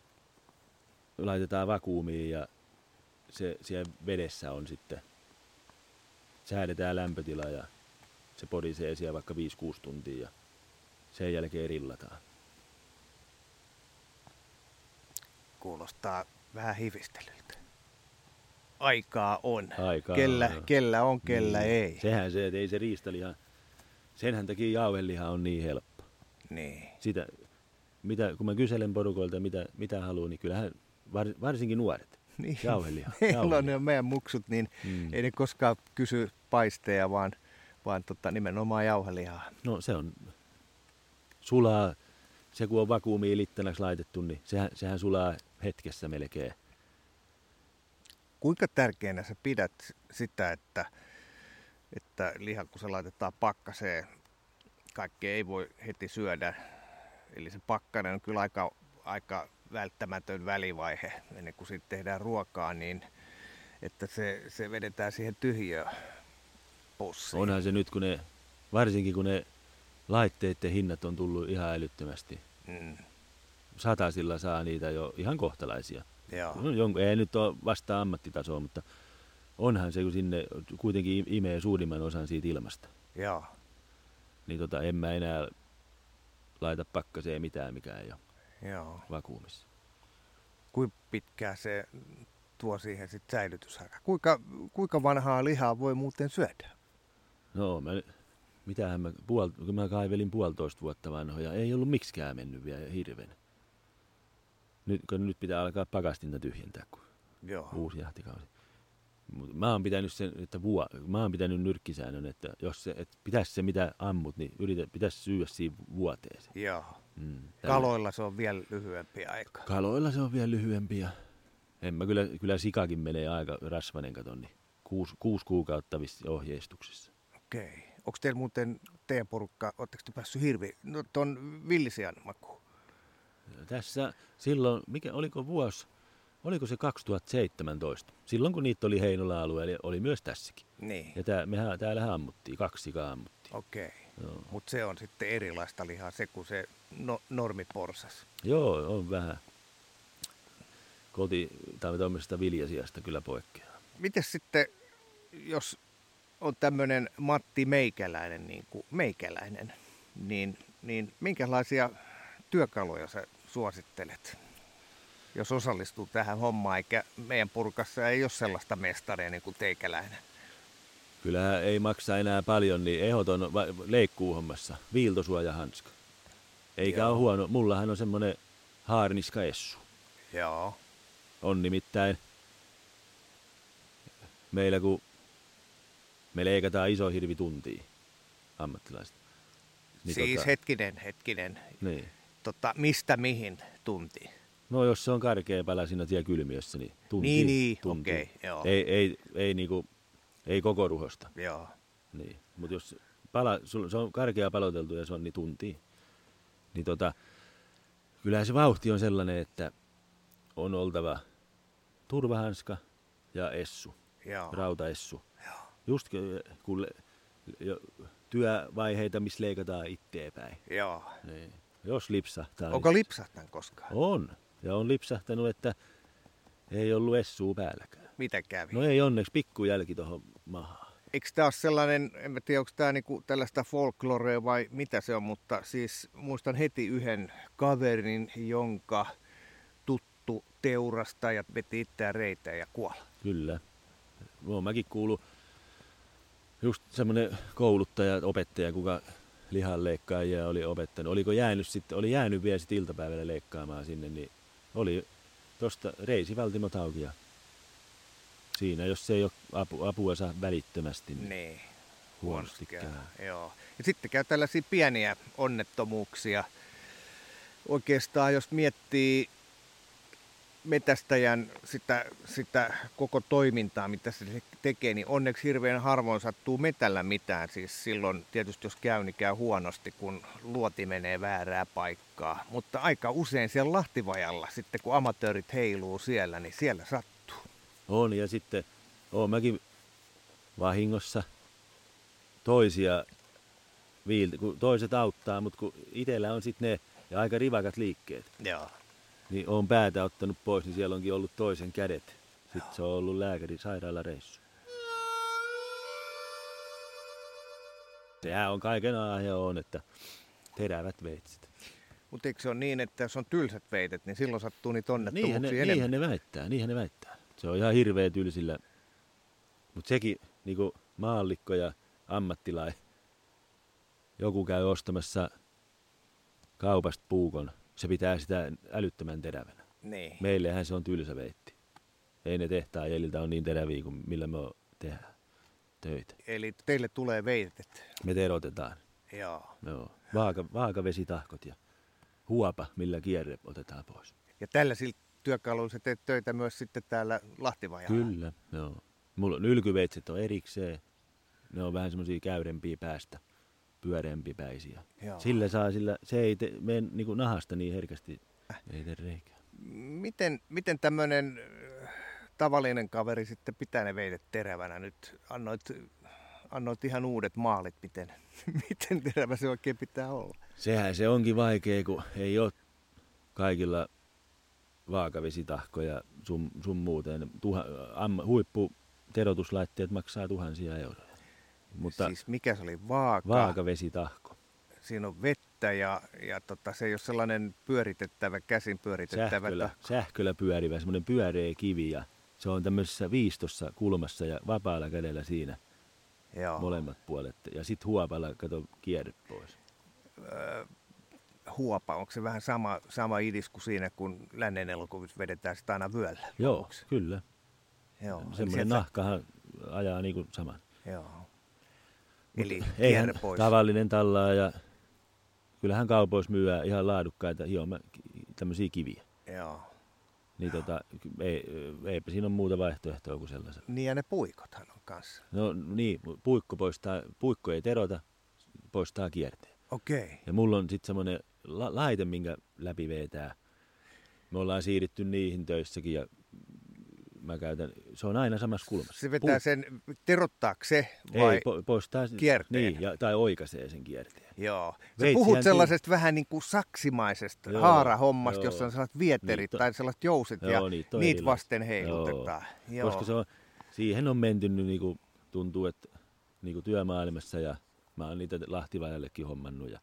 laitetaan vakuumiin ja se siellä vedessä on sitten, säädetään lämpötila ja se podisee siellä vaikka 5-6 tuntia ja sen jälkeen rillataan. Kuulostaa vähän hivistelyltä. Aikaa on. Kellä on, kellä ei. Sehän se, että ei se riistaliha Senhän takia jauheliha on niin helppo. Niin. Sitä, mitä, kun mä kyselen porukoilta, mitä haluaa, niin kyllähän varsinkin nuoret. Niin. Jauheliha. Meillä on ne meidän muksut, niin ei ne koskaan kysy paisteja, vaan nimenomaan jauhelihaa. No se on sulaa. Se kun on vakuumiin littanaksi laitettu, niin sehän sulaa hetkessä melkein. Kuinka tärkeänä sä pidät sitä, että liha kun se laitetaan pakkaseen, kaikki ei voi heti syödä. Eli se pakkanen on kyllä aika välttämätön välivaihe ennen kuin siitä tehdään ruokaa, niin että se vedetään siihen tyhjöön pussiin. Onhan se nyt, varsinkin kun ne laitteiden hinnat on tullut ihan älyttömästi. Satasilla saa niitä jo ihan kohtalaisia. No, ei nyt ole vasta ammattitasoa, mutta onhan se, kun sinne kuitenkin imee suurimman osan siitä ilmasta. Joo. Niin en mä enää laita pakkaseen mitään, mikä ei ole vakuumissa. Kuinka pitkään se tuo siihen sit säilytysaikaa? Kuinka vanhaa lihaa voi muuten syödä? No, kun mä kaivelin 1,5 vuotta vanhoja, ei ollut miksikään mennyt vielä hirveän. Nyt pitää alkaa pakastinta tyhjentää, kun uusi jahtikausi. Mä oon pitänyt sen, että mä oon pitänyt nyrkkisäännön, että jos pitäisi se mitä ammut, niin pitäisi syödä siinä vuoteeseen. Joo. Kaloilla se on vielä lyhyempi aika. En mä kyllä sikakin menee aika rasvanen, katon, niin 6 kuukautta ohjeistuksessa. Okei. Onko teillä muuten teidän porukka, ootteko te päässyt hirviin? No ton villisian makuun. Tässä silloin, oliko se 2017? Silloin kun niitä oli Heinolan alueella, oli myös tässäkin. Niin. Ja täällähän ammuttiin, 2 sikaa ammuttiin. Okei, mutta se on sitten erilaista lihaa se kuin se normiporsas. Joo, on vähän. Tuommoisesta viljasiasta kyllä poikkeaa. Mites sitten, jos on tämmöinen Matti Meikäläinen, niin minkälaisia työkaluja sä suosittelet, jos osallistuu tähän hommaan, eikä meidän purkassa ei ole sellaista mestaria niin kuin teikäläinen? Kyllähän ei maksa enää paljon, niin ehdoton leikkuuhommassa, viiltosuojahanska. Eikä ole huono, mullahan on semmoinen haarniska essu. Joo. On nimittäin meillä, kun me leikataan iso hirvi tuntia ammattilaiset. Niin siis hetkinen. Niin. Mistä mihin tuntiin? No jos se on karkea pala siinä tiekylmiössä, niin tuntiin. Niin, okei. Ei koko ruhosta. Joo. Niin, mutta jos se on karkea paloteltu ja se on, niin tuntiin. Niin kyllähän se vauhti on sellainen, että on oltava turvahanska ja essu, rautaessu. Joo. Just kun työvaiheita, missä leikataan itteepäin. Joo. Niin. Jos lipsahtaa. Onko lipsahtanut koskaan? On. Ja on lipsahtanut, että ei ollut essua päälläkään. Mitä kävi? No ei onneksi, pikkujälki tuohon mahaan. Eikö tämä ole sellainen, en mä tiedä, onko tämä niinku tällaista folklorea vai mitä se on, mutta siis muistan heti yhden kaverin, jonka tuttu teurasta ja veti itseään reiteen ja kuolla. Kyllä. No mäkin kuulun. Just semmoinen kouluttaja, opettaja, kuka lihanleikkaajia oli opettanut. Oli jäänyt vielä sitten iltapäivällä leikkaamaan sinne, niin oli tuosta reisivaltimot auki ja siinä, jos se ei ole apua saa välittömästi, niin huonosti käy. Joo. Ja sitten käy tällaisia pieniä onnettomuuksia. Oikeastaan jos miettii metästäjän sitä koko toimintaa, mitä se tekee, niin onneksi hirveän harvoin sattuu metällä mitään. Siis silloin tietysti jos käy, niin käy huonosti, kun luoti menee väärää paikkaa. Mutta aika usein siellä Lahtivajalla, sitten kun amatöörit heiluu siellä, niin siellä sattuu. On, ja sitten oon mäkin vahingossa toisia viiltä, kun toiset auttaa, mutta kun itsellä on sitten ne ja aika rivakat liikkeet. Joo. Niin on päätä ottanut pois, niin siellä onkin ollut toisen kädet. Sitten se on ollut lääkäri sairaalareissu. Sehän on kaiken aihe on, että terävät veitset. Mutta eikö se ole niin, että jos on tylsät veitet, niin silloin sattuu niitä onnettomuuksia enemmän? Niinhän ne väittää. Se on ihan hirveä tylsillä. Mutta sekin, niin kuin maallikko ja ammattilainen, joku käy ostamassa kaupasta puukon, se pitää sitä älyttömän terävänä. Niin. Meillähän se on tylsä veitti. Ei ne tehtaan jäljiltä ole niin teräviä kuin millä me tehdään töitä. Eli teille tulee veitet? Me terotetaan. Joo. Joo. Vaakavesitahkot ja huopa, millä kierre otetaan pois. Ja tällaisilla työkaluilla sä teet töitä myös sitten täällä Lahtivajalla? Kyllä, joo. Mulla on ylkyveitset on erikseen. Ne on vähän semmoisia käyrempiä päästä, pyöreämpipäisiä. Sillä saa, sillä se ei mene niin kuin nahasta niin herkästi, ei tee reikää. Miten tämmöinen tavallinen kaveri sitten pitää ne veidet terävänä nyt? Annoit ihan uudet maalit, miten terävä se oikein pitää olla? Sehän se onkin vaikea, kun ei ole kaikilla vaakavesitahkoja sun muuten. Huipputerotuslaitteet maksaa €1000. Mutta siis mikä se oli? Vaakavesitahko. Siinä on vettä ja se ei ole sellainen pyöritettävä, käsin pyöritettävä tahko. Sähköllä pyörivä, semmoinen pyöreä kivi ja se on tämmöisessä viistossa kulmassa ja vapaalla kädellä siinä. Joo. Molemmat puolet. Ja sitten huopalla, kato, kierre pois. Huopa, onko se vähän sama idis kuin siinä, kun lännen elokuvissa vedetään sitä aina vyöllä? Joo, onks? Kyllä. Joo. Semmoinen nahkahan ajaa niin kuin saman. Joo. Eli kierre pois. Tavallinen tallaaja. Kyllähän kaupoissa myyä ihan laadukkaita tämmöisiä kiviä. Joo. Niin eipä siinä ole muuta vaihtoehtoa kuin sellaisella. Niin ja ne puikothan on kanssa. No niin, puikko ei terota, poistaa kierteen. Okei. Okay. Ja mulla on sitten semmoinen laite, minkä läpi vetää. Me ollaan siirrytty niihin töissäkin ja mä käytän, se on aina samassa kulmassa. Se vetää sen, terottaako se vai poistaa kierteen? Niin, tai oikaisee sen kierteen. Joo. Sä puhut sellaisesta vähän niin kuin saksimaisesta haarahommasta, jossa on sellaiset vieterit tai sellaiset jouset ja niitä vasten heilutetaan. Joo. Koska se on, siihen on mentynyt, niin kuin tuntuu, että niin kuin työmaailmassa ja mä oon niitä Lahtivajallekin hommannut. Ja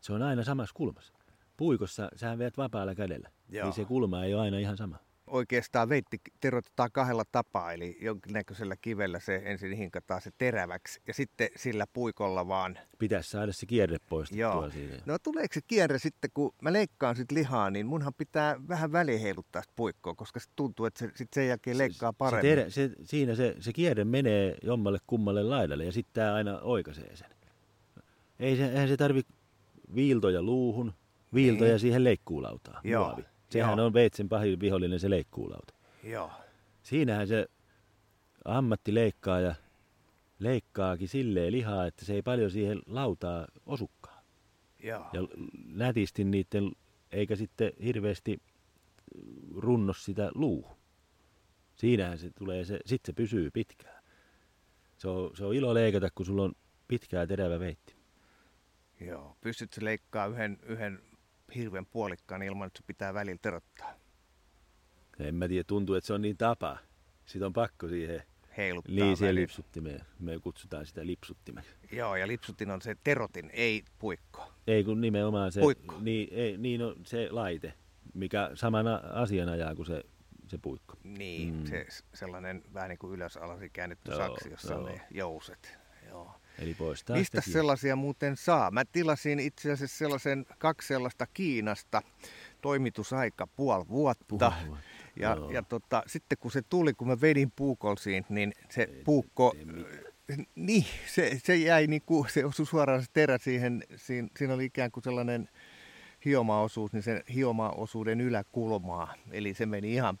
se on aina samassa kulmassa. Puikossa sähän veet vapaalla kädellä, niin se kulma ei ole aina ihan sama. Oikeastaan veitti terotetaan kahdella tapaa, eli jonkinnäköisellä kivellä se ensin hinkataan se teräväksi ja sitten sillä puikolla vaan. Pitäisi saada se kierre poistettua siinä. No tuleeko se kierre sitten, kun mä leikkaan sit lihaa, niin munhan pitää vähän väliin heiluttaa sitä puikkoa, koska se tuntuu, että se sit sen jälkeen leikkaa paremmin. Se kierre menee jommalle kummalle laidalle ja sitten tää aina oikaisee sen. Eihän se tarvitse viiltoja luuhun, viiltoja siihen leikkuulautaan, muovi. Sehän on veitsen pahin vihollinen, se leikkuulauta. Joo. Siinähän se ammattileikkaaja leikkaakin silleen lihaa, että se ei paljon siihen lautaa osukaan. Joo. Ja nätisti niiden, eikä sitten hirveästi runno sitä luu. Siinähän se tulee, sitten se pysyy pitkään. Se on ilo leikata, kun sulla on pitkää terävä veitti. Joo, pystytkö leikkaa yhden hirveän puolikkaan ilman, että se pitää välillä terottaa. En mä tiedä, tuntuu, että se on niin tapa. Sitten on pakko siihen heiluttaa. Niin, siihen lipsuttimeen. Me kutsutaan sitä lipsuttimeksi. Joo, ja lipsutin on se terotin, ei puikko. Ei, kun nimenomaan se puikko. Niin on se laite, mikä samana asiana ajaa kuin se puikko. Niin, se sellainen vähän niin kuin ylösalasi käännetty saksi, jossa on ne jouset. Joo. Eli mistä sellaisia muuten saa? Mä tilasin itse asiassa kaksi sellaista Kiinasta, toimitusaika puoli vuotta. Ja sitten kun se tuli, kun mä vedin puukolsiin, niin se puukko, niin se jäi niinku, se osui suoraan se terä siihen, siinä oli ikään kuin sellainen hiomaosuus, niin sen hiomaosuuden yläkulmaa, eli se meni ihan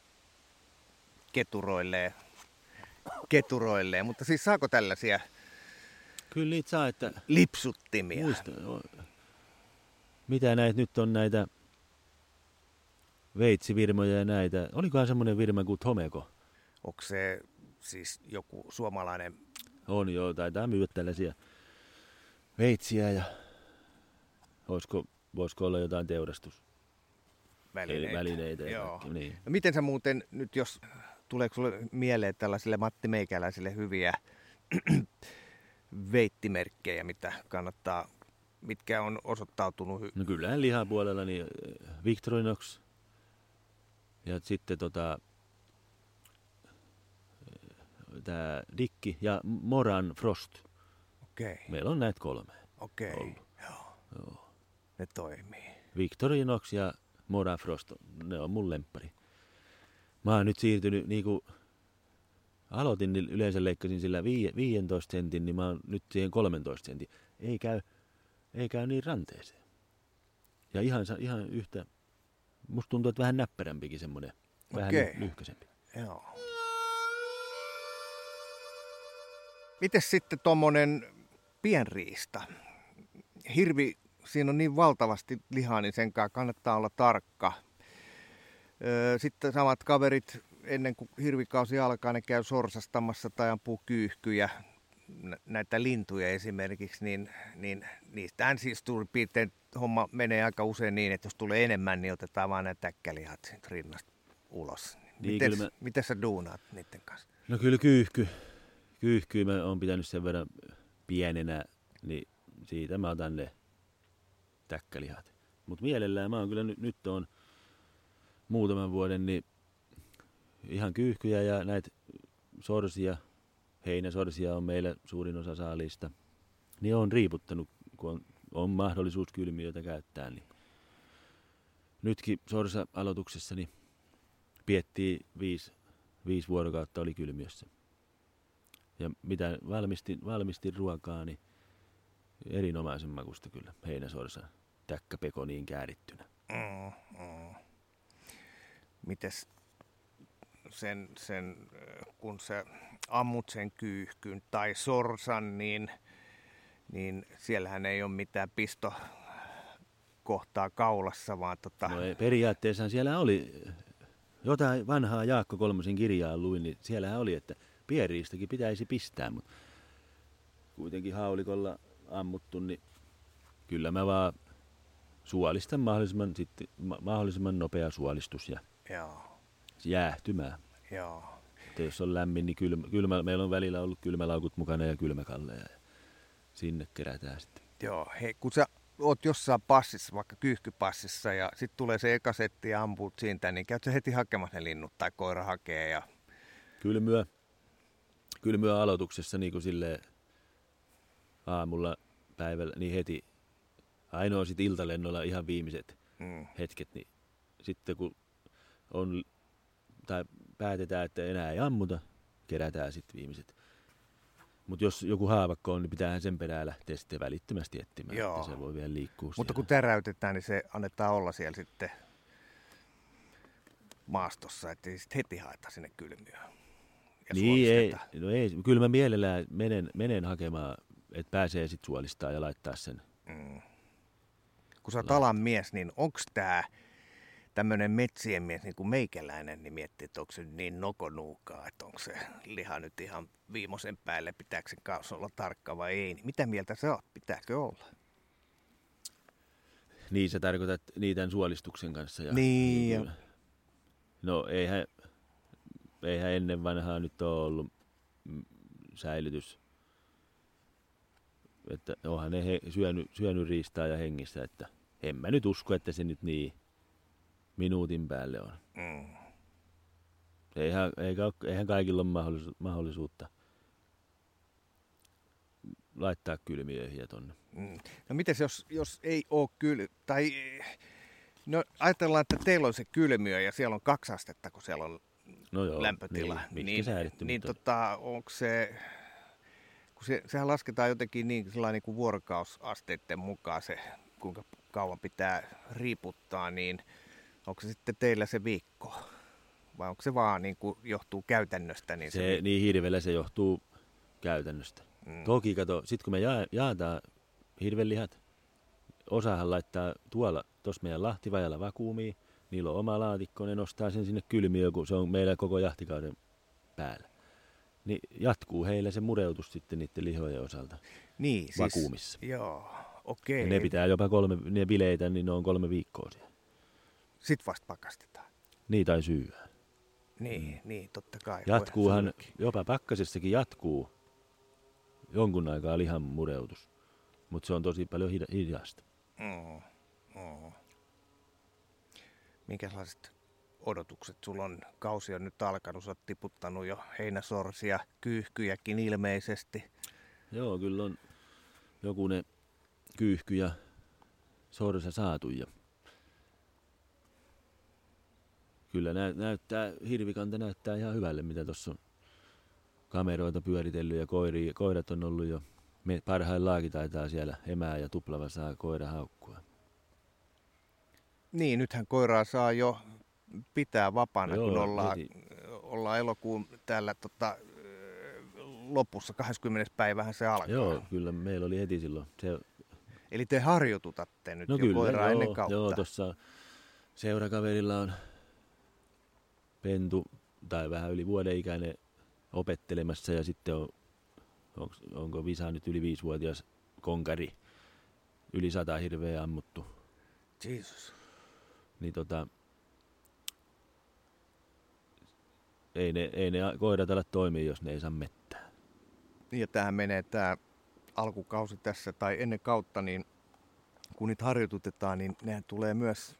keturoilleen, mutta siis saako tällaisia? Kyllä niitä saa, että lipsuttimia. Muista, mitä näitä nyt on näitä veitsivirmoja ja näitä. Olikohan semmoinen virma kuin Tomeko? Onko se siis joku suomalainen? On joo, taitaa myydä tällaisia veitsiä ja voisiko olla jotain teurastusvälineitä. Joo. Niin. No miten sä muuten nyt, jos tuleeko sulle mieleen tällaisille Matti Meikäläisille hyviä veittimerkkejä, mitä kannattaa, mitkä on osoittautunut? No kyllähän lihapuolella niin Victorinox ja sitten tämä Dick ja Moran Frost. Okei. Meillä on näitä kolme. Okei. Joo. Ne toimii. Victorinox ja Moran Frost, ne on mun lemppari. Mä oon nyt siirtynyt, niin kuin aloitin, niin yleensä leikkasin sillä 15 sentin, niin mä oon nyt siihen 13 sentin. Ei käy niin ranteeseen. Ja ihan yhtä, musta tuntuu, että vähän näppärämpikin semmoinen, vähän lyhkäsempi. Joo. Mites sitten tuommoinen pienriista? Hirvi, siinä on niin valtavasti lihaa, niin senkaan kannattaa olla tarkka. Sitten samat kaverit, ennen kuin hirvikausi alkaa, ne käy sorsastamassa tai ampuu kyyhkyjä. Näitä lintuja esimerkiksi, niin niistään siis suurin piirtein homma menee aika usein niin, että jos tulee enemmän, niin otetaan vaan nämä täkkälihat rinnasta ulos. Miten sä duunaat niiden kanssa? No kyllä kyyhkyä mä oon pitänyt sen verran pienenä, niin siitä mä otan ne täkkälihat. Mutta mielellään mä oon kyllä nyt on muutaman vuoden niin ihan kyyhkyjä ja näitä sorsia. Heinäsorsia on meillä suurin osa saalista. Niin on riiputtanut, kun on mahdollisuus kylmiötä käyttää. Niin. Nytkin sorsa-aloituksessa niin piettiin 5 vuorokautta oli kylmiössä. Ja mitä valmistin ruokaa, niin erinomaisen makusta kyllä. Heinäsorsa, täkkäpekoniin käärittynä. Mites? Sen, kun sä ammut sen kyyhkyn tai sorsan, niin siellähän ei ole mitään pistokohtaa kaulassa, vaan No ei, periaatteessa siellä oli jotain vanhaa Jaakko Kolmosen kirjaa luin, niin siellähän oli, että pienriistakin pitäisi pistää, mutta kuitenkin haulikolla ammuttu, niin kyllä mä vaan suolistan mahdollisimman nopea suolistus ja... Joo. Jäähtymään. Joo. Että jos on lämmin, niin kylmä, meillä on välillä ollut kylmälaukut mukana ja kylmäkalleja. Ja sinne kerätään sitten. Joo, hei, kun sä oot jossain passissa, vaikka kyyhkypassissa, ja sitten tulee se eka setti ja amput siitä, niin käyt sä heti hakemassa ne linnut tai koira hakee? Ja... Kylmyä aloituksessa niin kuin silleen aamulla, päivällä, niin heti ainoa sitten iltalennolla ihan viimeiset hetket. Niin sitten kun on... tai päätetään, että enää ei ammuta, kerätään sitten viimeiset. Mutta jos joku haavakko on, niin pitäähän sen perään lähteä sitten välittömästi etsimään, joo, että se voi vielä liikkua. Mutta siellä, kun täräytetään, niin se annetaan olla siellä sitten maastossa, ettei sitten heti haeta sinne kylmyään. Niin, ei, kyllä mä mielellään menen hakemaan, että pääsee sitten suolistaa ja laittaa sen. Kun sä oot alan mies, niin onks tää... tämmöinen metsien mies, niin kuin meikäläinen, niin miettii, että onko se niin nokonuukaa, että onko se liha nyt ihan viimeisen päälle, pitääkö sen kanssa olla tarkka vai ei. Niin mitä mieltä sä oot? Pitääkö olla? Niin, sä tarkoitat niitä suolistuksen kanssa. Ja niin. Ja... no, eihän ennen vanhaa nyt ole ollut säilytys. Että onhan ne syönyt riistaa ja hengissä, että en mä nyt usko, että se nyt niin... minuutin päälle on. Eihän kaikilla ole mahdollisuutta laittaa kylmiöihin tonne. No mites jos ei ole tai no ajatellaan, että teillä on se kylmiö ja siellä on 2 astetta, kun siellä on lämpötila. Onko se... kun sehän lasketaan jotenkin niin kuin vuorokausasteiden mukaan se, kuinka kauan pitää riiputtaa, niin... onko se sitten teillä se viikko? Vai onko se vaan niin kuin johtuu käytännöstä? Niin, se niin hirvellä se johtuu käytännöstä. Toki kato, sit kun me jaataan hirvellihat, osahan laittaa tuossa meidän Lahtivajalla vakuumiin, niillä on oma laatikko, ne nostaa sen sinne kylmiöön, kun se on meillä koko jahtikauden päällä. Niin jatkuu heillä se mureutus sitten niiden lihojen osalta niin, vakuumissa. Siis, joo, okei. Ja ne pitää jopa 3, ne bileitä, niin ne on 3 viikkoa siellä. Sitten vasta pakastetaan. Niin, tai syyään. Niin, totta kai. Jatkuuhan, jopa pakkasessakin jatkuu jonkun aikaa lihan mureutus, mutta se on tosi paljon hidasta. Minkälaiset odotukset sulla on? Kausi on nyt alkanut, sä oot tiputtanut jo heinäsorsia, kyyhkyjäkin ilmeisesti. Joo, kyllä on joku ne kyyhky ja sorsa saatu. Ja kyllä hirvikanta näyttää ihan hyvälle, mitä tuossa on kameroita pyöritellyt ja koirat on ollut jo. Parhaillaankin taitaa siellä emää ja tuplava saa koira haukkua. Niin, nythän koiraa saa jo pitää vapaana, joo, kun ollaan elokuun täällä lopussa, 20. päivähän se alkaa. Joo, kyllä meillä oli heti silloin. Se... Eli te harjoitutatte nyt jo koiraa ennen kautta. Joo, tuossa seurakaverilla on pentu tai vähän yli vuoden ikäinen opettelemassa ja sitten on, onko Visa nyt yli 5-vuotias konkari, yli 100 hirveä ammuttu. Jeesus. Niin ei ne koirat ala toimii, jos ne ei saa mettää. Ja tämähän menee tämä alkukausi tässä, tai ennen kautta, niin kun niitä harjoitutetaan, niin nehän tulee myös,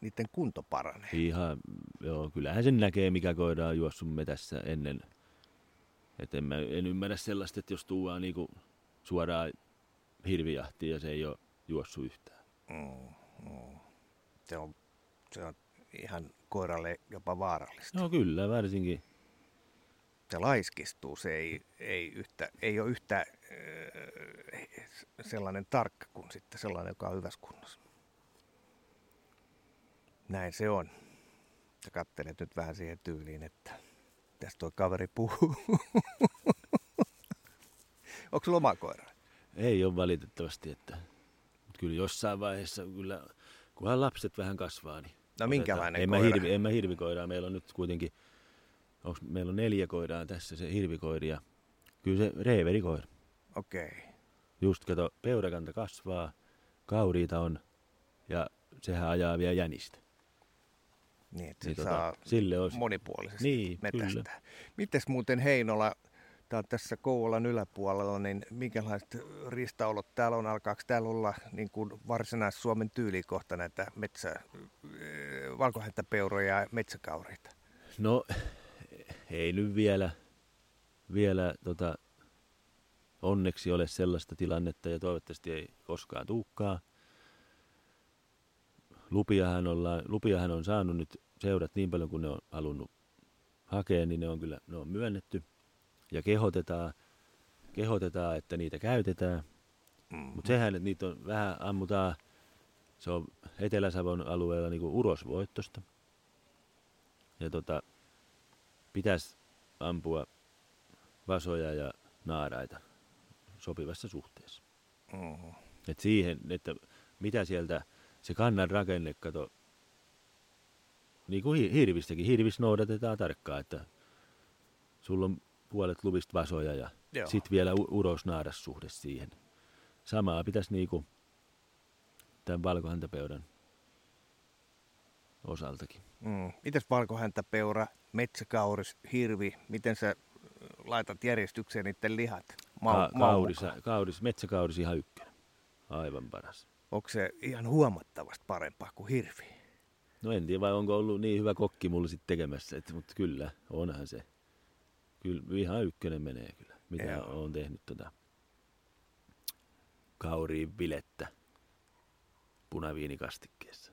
niiden kunto paranee. Ihan, joo, kyllähän sen näkee, mikä koira on juossut metässä ennen. Et en ymmärrä sellaista, että jos tuodaan niinku suoraan hirvijahtiin ja se ei ole juossut yhtään. Se on ihan koiralle jopa vaarallista. No kyllä, varsinkin. Se laiskistuu, se ei ole yhtä sellainen tarkka kuin sitten sellainen, joka on hyvässä kunnossa. Näin se on. Sä katselet nyt vähän siihen tyyliin, että tässä tuo kaveri puhuu. Onko sulla oma koira? Ei ole valitettavasti, että... Mut kyllä jossain vaiheessa, kyllä, kunhan lapset vähän kasvaa, niin... No minkälainen koira? En mä hirvikoiraa. Meillä on nyt kuitenkin... Meillä on 4 koiraa tässä, se hirvikoiria. Kyllä se reeverikoira. Okei. Okay. Just kato, peurakanta kasvaa, kauriita on ja sehän ajaa vielä jänistä. Niin, että se saa monipuolisesti niin, metästää. Mites muuten Heinola, tää on tässä Kouvolan yläpuolella, niin minkälaiset ristaolot täällä on? Alkaako täällä olla niin kuin Varsinais-Suomen tyyliin kohta näitä valkohäntäpeuroja ja metsäkauriita? No, ei nyt vielä onneksi ole sellaista tilannetta ja toivottavasti ei koskaan tulekaan. Lupiahan on saanut nyt seurat niin paljon kuin ne on halunnut hakea, niin ne on myönnetty ja kehotetaan, että niitä käytetään. Mm-hmm. Mutta sehän, että niitä on vähän ammutaan, se on Etelä-Savon alueella niin kuin urosvoittosta. Ja pitäisi ampua vasoja ja naaraita sopivassa suhteessa. Mm-hmm. Et siihen, että mitä sieltä... Se kannan rakenne, kato, niin kuin hirvistäkin. Hirvis noudatetaan tarkkaan, että sulla on puolet luvista vasoja ja sitten vielä uros-naaras-suhde siihen. Samaa pitäisi niin kuin tämän valkohäntäpeuran osaltakin. Mites valkohäntäpeura, metsäkauris, hirvi, miten sä laitat järjestykseen niiden lihat? Metsäkauris ihan ykkönen, aivan paras. Onko se ihan huomattavasti parempaa kuin hirvi? No en tiedä, vai onko ollut niin hyvä kokki mulla sitten tekemässä, mutta kyllä, onhan se. Kyllä ihan ykkönen menee kyllä, mitä on tehnyt kauriin vilettä punaviinikastikkeessa.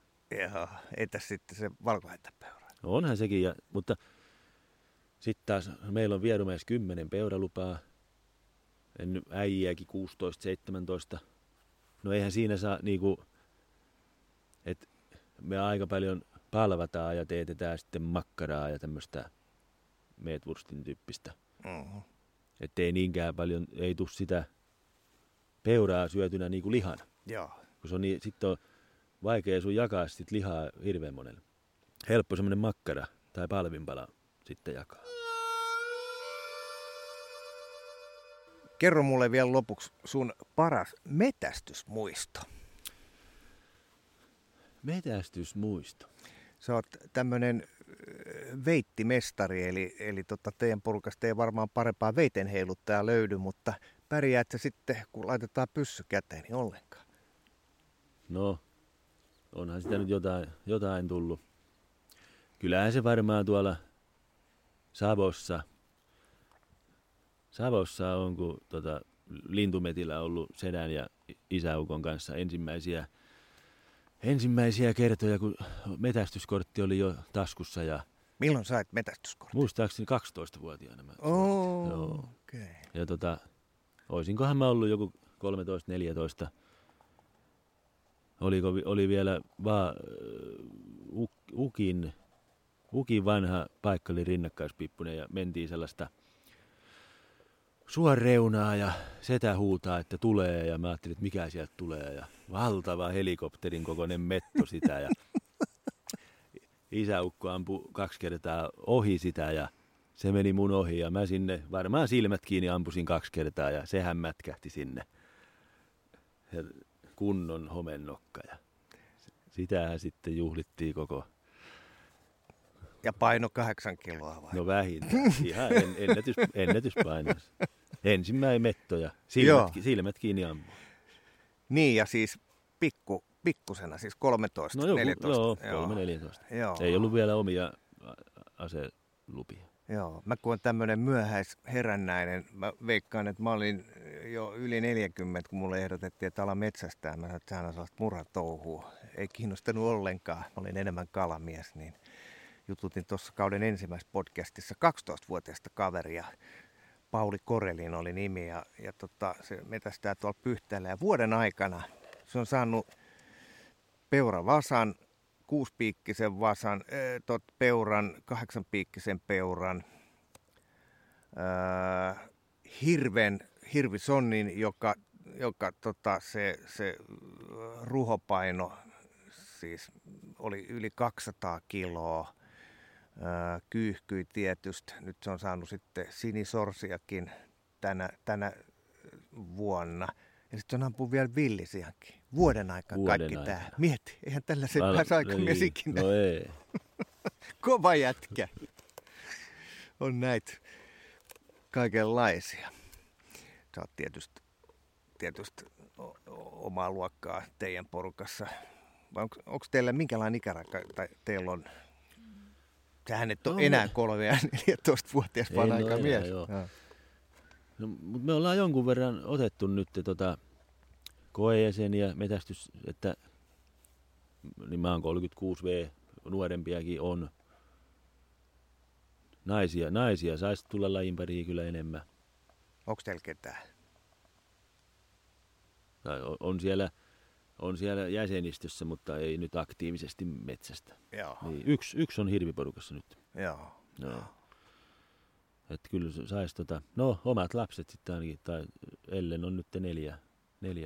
Joo, entäs sitten se valkohäntäpeura? No onhan sekin, mutta sitten taas meillä on Vierumäessä 10 peuralupaa, äijääkin 16-17. No eihän siinä saa niinku, että me aika paljon palvataan ja teetetään sitten makkaraa ja tämmöistä meetwurstin tyyppistä. Mm-hmm. Että ei niinkään paljon, ei tule sitä peuraa syötynä niinku lihana. Joo. Kun se on niin, sitten on vaikea sun jakaa sit lihaa hirveän monelle. Helppo semmoinen makkara tai palvinpala sitten jakaa. Kerro mulle vielä lopuksi sun paras metästysmuisto. Metästysmuisto? Sä oot tämmönen veittimestari, eli teidän porukasta ei varmaan parempaa veitenheiluttajaa löydy, mutta pärjäät sä sitten, kun laitetaan pyssy käteen, niin ollenkaan? No, onhan sitä nyt jotain tullut. Kyllähän se varmaan tuolla Savossa on, kun lintumetillä ollut sedän ja isäukon kanssa ensimmäisiä ensimmäisiä kertoja, kun metästyskortti oli jo taskussa. Ja milloin sait metästyskortti? Muistaakseni 12-vuotiaana. Okei. Ja oisinkohan mä ollut joku 13-14. Oli vielä vaan ukin vanha paikka oli rinnakkaispippunen ja mentiin sellaista suon reunaa ja setä huutaa, että tulee, ja mä ajattelin, että mikä sieltä tulee, ja valtava helikopterin kokoinen metto sitä, ja isäukko ampui 2 kertaa ohi sitä, ja se meni mun ohi, ja mä sinne varmaan silmät kiinni ampusin 2 kertaa, ja sehän mätkähti sinne. Ja kunnon homennokka, ja sitähän sitten juhlittiin koko. Ja paino 8 kiloa vai? No vähintään. Ihan ennätyspainossa. Ensimmäinen metto ja silmät kiinni ammu. Niin ja siis pikkusena, siis 13, no joku, 14. Joo, 13, 14. Joo. Ei ollut vielä omia aselupia. Joo, mä kun on tämmöinen myöhäisherännäinen, mä veikkaan, että mä olin jo yli 40, kun mulle ehdotettiin, että ala metsästää. Mä sanoin, että sehän on sellaista murhatouhua. Ei kiinnostanut ollenkaan, mä olin enemmän kalamies, niin jututin tuossa kauden ensimmäisessä podcastissa 12-vuotiaista kaveria. Pauli Korelin oli nimi ja se metästää tuolla Pyhtäällä. Ja vuoden aikana se on saanut peuravasan, 6-piikkisen vasan, peuran, 8-piikkisen peuran, hirvisonnin, joka se ruhopaino siis oli yli 200 kiloa. Kyyhkyi tietysti. Nyt se on saanut sitten sinisorsiakin tänä vuonna. Ja sitten on ampunut vielä villisiankin. Vuoden aikaan kaikki tämä. Mieti, eihän tällaisen päässä aikamies ikinä. No ei. Kova jätkä. On näitä kaikenlaisia. Sä oot tietysti omaa luokkaa teidän porukassa. Onko teillä minkälainen ikäraja teillä on? Sähän et ole enää 3- ja 14-vuotias, vaan aika mies. No, me ollaan jonkun verran otettu nyt koejäseniä metästys, että niin mä oon 36V, nuorempiakin on. Naisia saisi tulla lajin pariin kyllä enemmän. Onko teillä ketään? On siellä jäsenistössä, mutta ei nyt aktiivisesti metsästä. Niin, yksi on hirviporukassa nyt. Joo. Että kyllä saisi omat lapset sitten ainakin, tai Ellen on nyt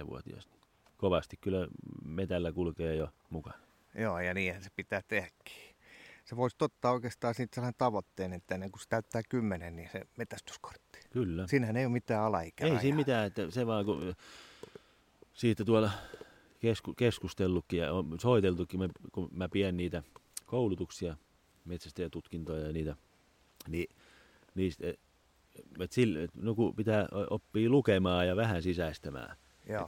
4-vuotias. Kovasti kyllä metällä kulkee jo mukaan. Joo, ja niinhän se pitää tehdäkin. Se voisi ottaa oikeastaan siitä sellainen tavoitteen, että ennen kuin se täyttää 10, niin se metästyskortti. Kyllä. Siinähän ei ole mitään alaikärajaa. Ei siinä mitään, että se vaan kun siitä tuolla keskustellutkin ja on soiteltukin, kun mä pidän niitä koulutuksia, metsästäjätutkintoja ja niitä, niin niistä, kun pitää oppia lukemaan ja vähän sisäistämään.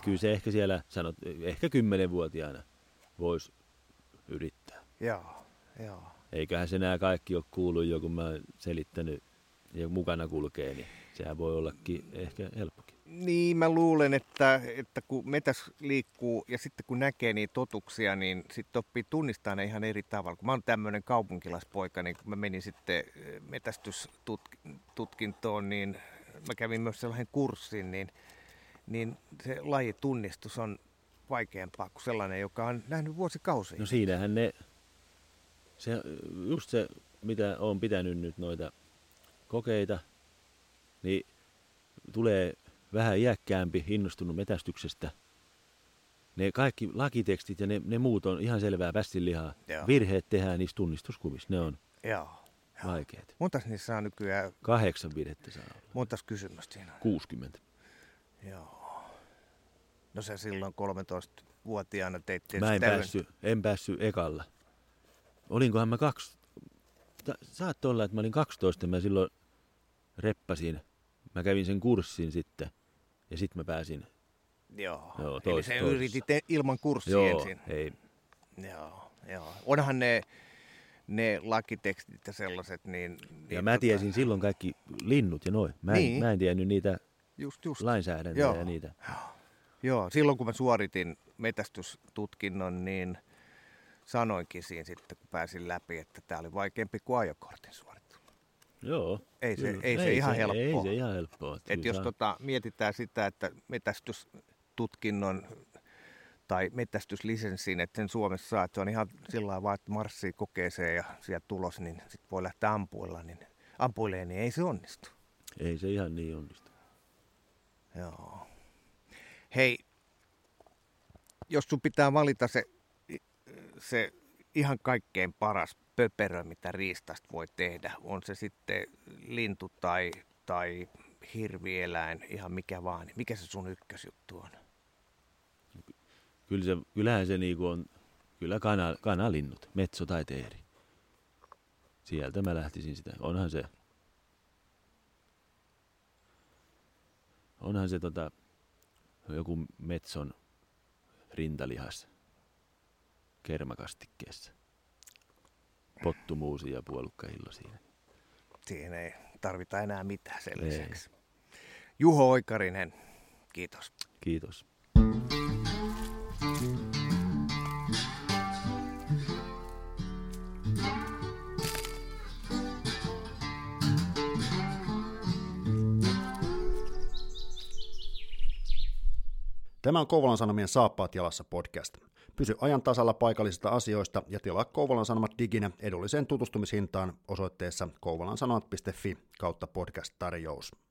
Kyllä se ehkä siellä, ehkä 10-vuotiaana voisi yrittää. Joo. Eiköhän se nämä kaikki ole kuullut jo, kun mä oon selittänyt ja mukana kulkee, niin sehän voi ollakin ehkä helppokin. Niin, mä luulen, että kun metäs liikkuu ja sitten kun näkee niitä totuksia, niin sitten oppii tunnistaa ne ihan eri tavalla. Kun mä oon tämmöinen kaupunkilaispoika, niin kun mä menin sitten metästystutkintoon, niin mä kävin myös sellaisen kurssin, niin se lajitunnistus on vaikeampaa kuin sellainen, joka on nähnyt vuosikausia. No siinähän se, mitä oon pitänyt nyt noita kokeita, niin tulee vähän iäkkäämpi, innostunut metästyksestä. Ne kaikki lakitekstit ja ne muut on ihan selvää pässinlihaa. Virheet tehdään niissä tunnistuskuvissa. Ne on vaikeat. Montas niissä saa nykyään? 8 virhettä saa olla. Montas kysymystä siinä on? 60. Joo. No sä silloin 13-vuotiaana teit tietysti. Mä en päässyt ekalla. Olinkohan mä saattoi olla, että mä olin 12 ja mä silloin reppasin. Mä kävin sen kurssin sitten, ja sitten mä pääsin. Joo eli yritit ilman kurssia ensin. Ei. Joo. Onhan ne lakitekstit ja sellaiset, niin... Ja mä tiesin silloin kaikki linnut ja noin. Mä en tiennyt niitä lainsäädäntöjä ja niitä. Joo, silloin kun mä suoritin metästystutkinnon, niin sanoinkin siinä sitten, kun pääsin läpi, että tämä oli vaikeampi kuin ajokortin suorittaminen. Joo. Ei se ihan helppoa. Että jos mietitään sitä, että metsästystutkinnon tai metsästyslisenssin, että sen Suomessa saa, että se on ihan sillä lailla vaan, että marssii kokeeseen ja sieltä tulos, niin sitten voi lähteä ampuilemaan, niin ei se onnistu. Ei se ihan niin onnistu. Joo. Hei, jos sun pitää valita se ihan kaikkein paras pöperö, mitä riistasta voi tehdä, on se sitten lintu tai hirvieläin, ihan mikä vaan, niin mikä se sun ykkösjuttu on? Kyllähän se niinku on, kyllä kanalinnut, metso tai teeri. Sieltä mä lähtisin sitä. Onhan se joku metson rintalihas kermakastikkeessa. Pottumuusi ja puolukkahillo siinä. Siihen ei tarvita enää mitään sen lisäksi. Juho Oikarinen, kiitos. Kiitos. Tämä on Kouvolan Sanomien Saappaat jalassa -podcast. Pysy ajan tasalla paikallisista asioista ja tilaa Kouvolan Sanomat diginä edulliseen tutustumishintaan osoitteessa kouvolansanomat.fi/podcast-tarjous.